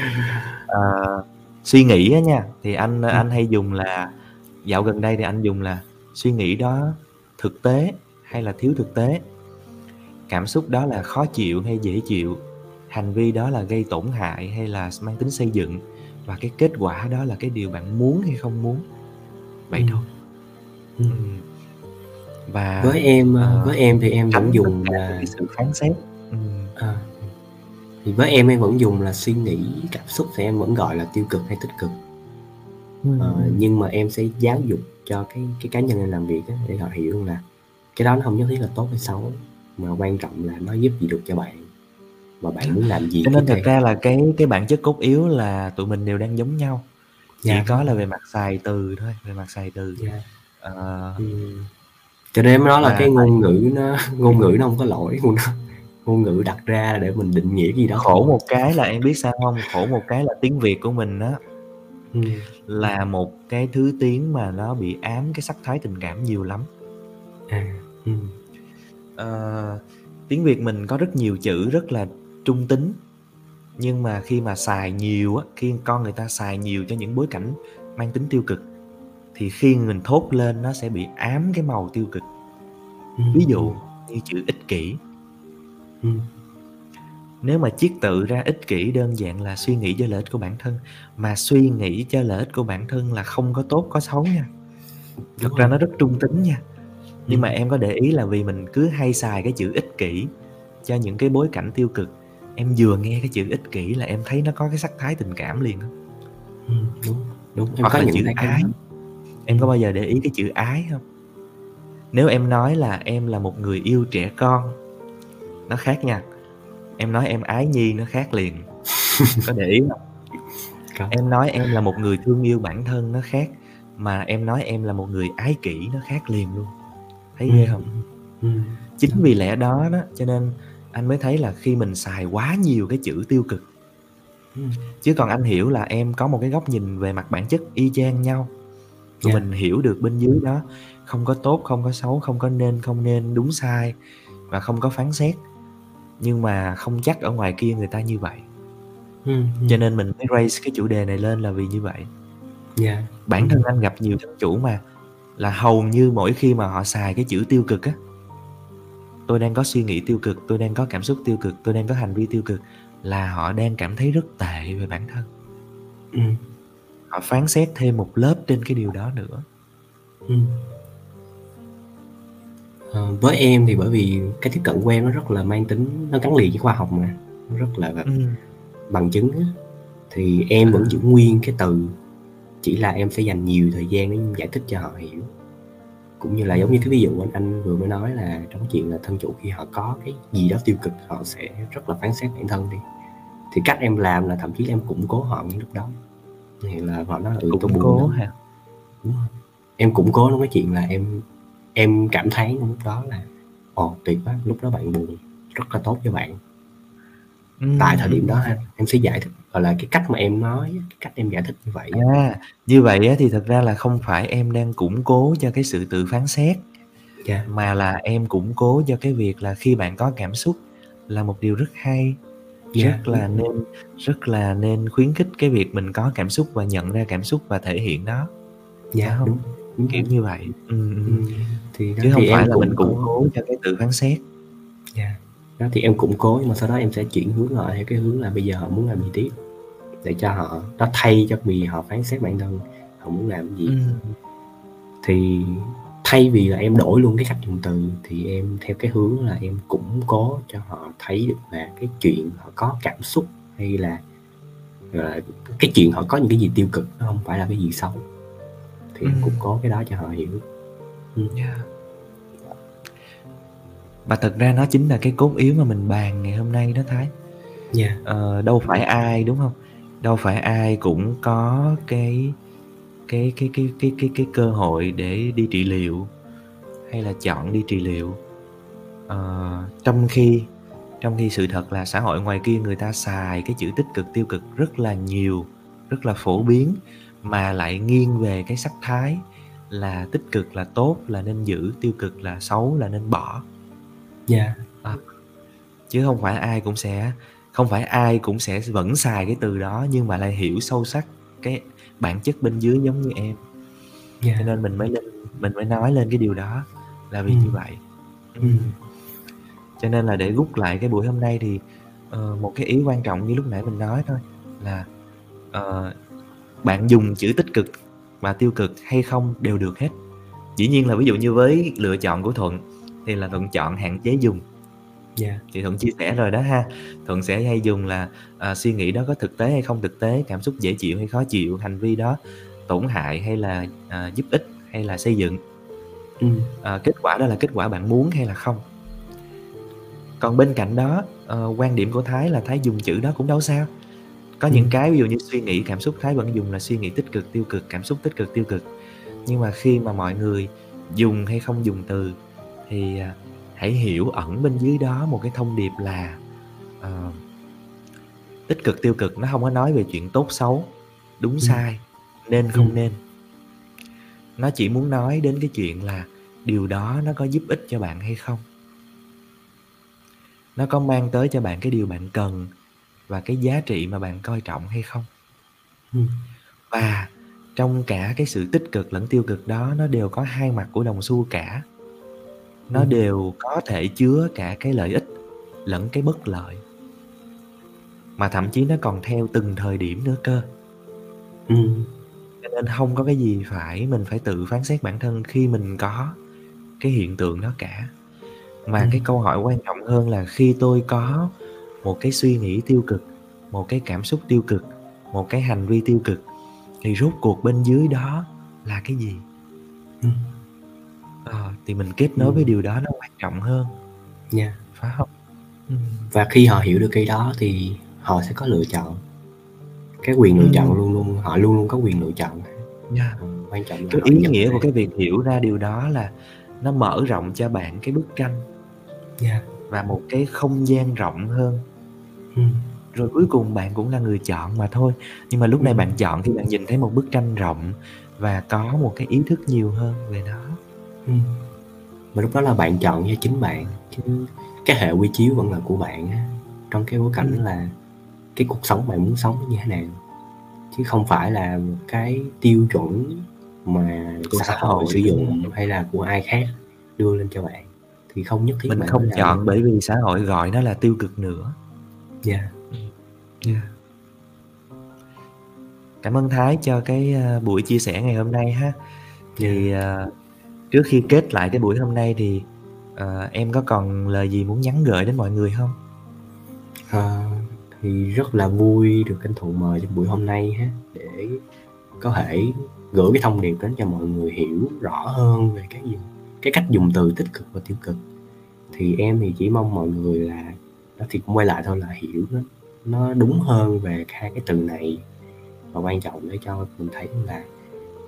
uh, suy nghĩ á nha, thì anh ừ. anh hay dùng là, dạo gần đây thì anh dùng là suy nghĩ đó thực tế hay là thiếu thực tế, cảm xúc đó là khó chịu hay dễ chịu, hành vi đó là gây tổn hại hay là mang tính xây dựng, và cái kết quả đó là cái điều bạn muốn hay không muốn. Vậy ừ. thôi. ừ. Và với em uh, với em thì em vẫn dùng là cái sự phán xét. ừ. à. Thì với em em vẫn dùng là suy nghĩ, cảm xúc thì em vẫn gọi là tiêu cực hay tích cực. ừ. à, nhưng mà em sẽ giáo dục cho cái cái cá nhân em làm việc đó, để họ hiểu là cái đó nó không nhất thiết là tốt hay xấu, mà quan trọng là nó giúp gì được cho bạn và bạn muốn làm gì. Cho nên thật ra là cái cái bản chất cốt yếu là tụi mình đều đang giống nhau, chỉ yeah. có là về mặt xài từ thôi, về mặt xài từ. yeah. à, ừ. Cho nên em nói là à, cái ngôn ngữ nó ngôn ngữ nó không có lỗi của nó. Ngôn ngữ đặt ra là để mình định nghĩa gì đó. Khổ một cái là em biết sao không? Khổ một cái là tiếng Việt của mình á, ừ. là một cái thứ tiếng mà nó bị ám cái sắc thái tình cảm nhiều lắm. à, ừ. à, Tiếng Việt mình có rất nhiều chữ rất là trung tính, nhưng mà khi mà xài nhiều á, khi con người ta xài nhiều cho những bối cảnh mang tính tiêu cực, thì khi mình thốt lên nó sẽ bị ám cái màu tiêu cực. ừ. Ví dụ như chữ ích kỷ. ừ. Nếu mà chiết tự ra, ích kỷ đơn giản là suy nghĩ cho lợi ích của bản thân. Mà suy nghĩ cho lợi ích của bản thân là không có tốt có xấu nha. Thật ra nó rất trung tính nha. Nhưng ừ. mà em có để ý là vì mình cứ hay xài cái chữ ích kỷ cho những cái bối cảnh tiêu cực, em vừa nghe cái chữ ích kỷ là em thấy nó có cái sắc thái tình cảm liền. ừ. Đúng, đúng. Em hoặc có là những chữ ái. Em có bao giờ để ý cái chữ ái không? Nếu em nói là em là một người yêu trẻ con, nó khác nha. Em nói em ái nhi, nó khác liền. Có để ý không? Có. Em nói em là một người thương yêu bản thân, nó khác. Mà em nói em là một người ái kỷ, nó khác liền luôn. Thấy ghê ừ. không? ừ. Chính ừ. vì lẽ đó đó, cho nên anh mới thấy là khi mình xài quá nhiều cái chữ tiêu cực. ừ. Chứ còn anh hiểu là em có một cái góc nhìn về mặt bản chất y chang nhau. Yeah. Mình hiểu được bên dưới đó không có tốt, không có xấu, không có nên, không nên, đúng sai, và không có phán xét. Nhưng mà không chắc ở ngoài kia người ta như vậy. ừ, Cho nên mình mới raise cái chủ đề này lên là vì như vậy. yeah. Bản thân anh gặp nhiều thân chủ mà là hầu như mỗi khi mà họ xài cái chữ tiêu cực á, tôi đang có suy nghĩ tiêu cực, tôi đang có cảm xúc tiêu cực, tôi đang có hành vi tiêu cực, là họ đang cảm thấy rất tệ về bản thân. ừ. Họ phán xét thêm một lớp trên cái điều đó nữa. ừ. Ờ, với em thì bởi vì cái tiếp cận của em nó rất là mang tính, nó gắn liền với khoa học mà, nó rất là ừ. bằng chứng á. Thì em vẫn giữ nguyên cái từ, chỉ là em sẽ dành nhiều thời gian để giải thích cho họ hiểu. Cũng như là giống như cái ví dụ anh, anh vừa mới nói là trong cái chuyện là thân chủ khi họ có cái gì đó tiêu cực, họ sẽ rất là phán xét bản thân đi. Thì cách em làm là thậm chí là em củng cố họ ngay lúc đó. Thì là họ nói là ừ, tôi buồn hả? Đúng rồi. Em củng cố nó cái chuyện là em em cảm thấy lúc đó là ồ oh, tuyệt quá, lúc đó bạn buồn rất là tốt cho bạn. Ừ. Tại thời điểm đó em sẽ giải thích, gọi là cái cách mà em nói, cái cách em giải thích như vậy. À, như vậy thì thật ra là không phải em đang củng cố cho cái sự tự phán xét, yeah. mà là em củng cố cho cái việc là khi bạn có cảm xúc là một điều rất hay, yeah. rất là nên rất là nên khuyến khích cái việc mình có cảm xúc và nhận ra cảm xúc và thể hiện nó. Dạ yeah, không? Đúng. Kiểu như vậy. Ừ. Ừ. Thì chứ không thì phải là mình củng cố cho cái tự phán xét. Dạ. Yeah. Đó, thì em củng cố, nhưng mà sau đó em sẽ chuyển hướng họ theo cái hướng là bây giờ họ muốn làm gì tiếp, để cho họ, đó thay cho vì họ phán xét bản thân họ muốn làm gì. Ừ. Thì thay vì là em đổi luôn cái cách dùng từ, thì em theo cái hướng là em củng cố cho họ thấy được là cái chuyện họ có cảm xúc hay là, là cái chuyện họ có những cái gì tiêu cực, nó không phải là cái gì xấu. Thì ừ. em củng cố cái đó cho họ hiểu. Ừ. Yeah. Và thật ra nó chính là cái cốt yếu mà mình bàn ngày hôm nay đó Thái. Yeah. Ờ, đâu phải ai đúng không? Đâu phải ai cũng có cái cái cái cái cái cái cái cơ hội để đi trị liệu hay là chọn đi trị liệu. Ờ, trong khi trong khi sự thật là xã hội ngoài kia người ta xài cái chữ tích cực tiêu cực rất là nhiều, rất là phổ biến, mà lại nghiêng về cái sắc thái là tích cực là tốt là nên giữ, tiêu cực là xấu là nên bỏ. Yeah. À, chứ không phải ai cũng sẽ không phải ai cũng sẽ vẫn xài cái từ đó, nhưng mà lại hiểu sâu sắc cái bản chất bên dưới giống như em. Yeah. Cho nên mình mới lên mình mới nói lên cái điều đó là vì ừ. như vậy. Ừ. Cho nên là để rút lại cái buổi hôm nay thì uh, một cái ý quan trọng như lúc nãy mình nói thôi là uh, bạn dùng chữ tích cực và tiêu cực hay không đều được hết. Dĩ nhiên là ví dụ như với lựa chọn của Thuận thì là Thuận chọn hạn chế dùng. Yeah. Thì Thuận chia sẻ rồi đó ha. Thuận sẽ hay dùng là à, suy nghĩ đó có thực tế hay không thực tế, cảm xúc dễ chịu hay khó chịu, hành vi đó tổn hại hay là à, giúp ích hay là xây dựng. Ừ. À, kết quả đó là kết quả bạn muốn hay là không. Còn bên cạnh đó à, quan điểm của Thái là Thái dùng chữ đó cũng đâu sao. Có ừ. những cái ví dụ như suy nghĩ cảm xúc, Thái vẫn dùng là suy nghĩ tích cực tiêu cực, cảm xúc tích cực tiêu cực. Nhưng mà khi mà mọi người dùng hay không dùng từ thì hãy hiểu ẩn bên dưới đó một cái thông điệp là uh, tích cực tiêu cực nó không có nói về chuyện tốt xấu, đúng ừ. sai, nên không ừ. nên. Nó chỉ muốn nói đến cái chuyện là điều đó nó có giúp ích cho bạn hay không, nó có mang tới cho bạn cái điều bạn cần và cái giá trị mà bạn coi trọng hay không. Ừ. Và trong cả cái sự tích cực lẫn tiêu cực đó, nó đều có hai mặt của đồng xu cả. Nó ừ. đều có thể chứa cả cái lợi ích lẫn cái bất lợi, mà thậm chí nó còn theo từng thời điểm nữa cơ. ừ. Cho nên không có cái gì phải mình phải tự phán xét bản thân khi mình có cái hiện tượng đó cả. Mà ừ. cái câu hỏi quan trọng hơn là khi tôi có một cái suy nghĩ tiêu cực, một cái cảm xúc tiêu cực, một cái hành vi tiêu cực, thì rốt cuộc bên dưới đó là cái gì? ừ. Ờ, thì mình kết nối ừ. với điều đó nó quan trọng hơn. Dạ. Yeah. Phải không? Ừ. Và khi họ hiểu được cái đó thì họ sẽ có lựa chọn. Cái quyền lựa ừ. chọn luôn luôn, họ luôn luôn có quyền lựa chọn. Dạ. Yeah. Quan trọng là cái ý nghĩa của cái việc hiểu ra điều đó là nó mở rộng cho bạn cái bức tranh. Dạ. Yeah. Và một cái không gian rộng hơn. Ừ. Rồi cuối cùng bạn cũng là người chọn mà thôi. Nhưng mà lúc này ừ. bạn chọn khi bạn nhìn thấy một bức tranh rộng và có một cái ý thức nhiều hơn về nó. Ừ. Mà lúc đó là bạn chọn cho chính bạn, chứ cái hệ quy chiếu vẫn là của bạn á, trong cái bối cảnh ừ. là cái cuộc sống bạn muốn sống như thế nào, chứ không phải là một cái tiêu chuẩn mà của xã hội sử dụng hay là của ai khác đưa lên cho bạn. Thì không nhất thiết mình không chọn là... bởi vì xã hội gọi nó là tiêu cực nữa. Dạ. Yeah. Yeah. Cảm ơn Thái cho cái buổi chia sẻ ngày hôm nay ha. Thì yeah. uh, trước khi kết lại cái buổi hôm nay thì à, em có còn lời gì muốn nhắn gửi đến mọi người không? À, thì rất là vui được anh Thụ mời trong buổi hôm nay ha, để có thể gửi cái thông điệp đến cho mọi người hiểu rõ hơn về cái gì, cái cách dùng từ tích cực và tiêu cực. Thì em thì chỉ mong mọi người là đó, thì cũng quay lại thôi là hiểu đó, nó đúng hơn về hai cái từ này, và quan trọng để cho mình thấy là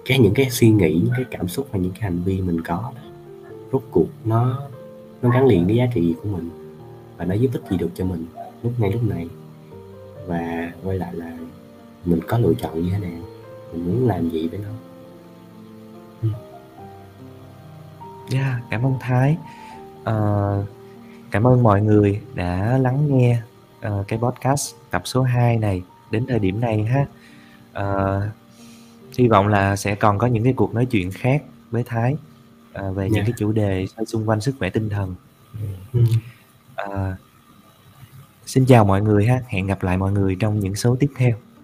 cái những cái suy nghĩ, những cái cảm xúc và những cái hành vi mình có đó, rốt cuộc nó nó gắn liền với giá trị của mình và nó giúp ích gì được cho mình lúc ngay lúc này. Và quay lại là mình có lựa chọn như thế nào, mình muốn làm gì với nó. Yeah, cảm ơn Thái. Uh, cảm ơn mọi người đã lắng nghe uh, cái podcast tập số hai này đến thời điểm này ha. Uh, hy vọng là sẽ còn có những cái cuộc nói chuyện khác với Thái uh, về yeah. những cái chủ đề xung quanh sức khỏe tinh thần. Uh, xin chào mọi người ha, hẹn gặp lại mọi người trong những số tiếp theo.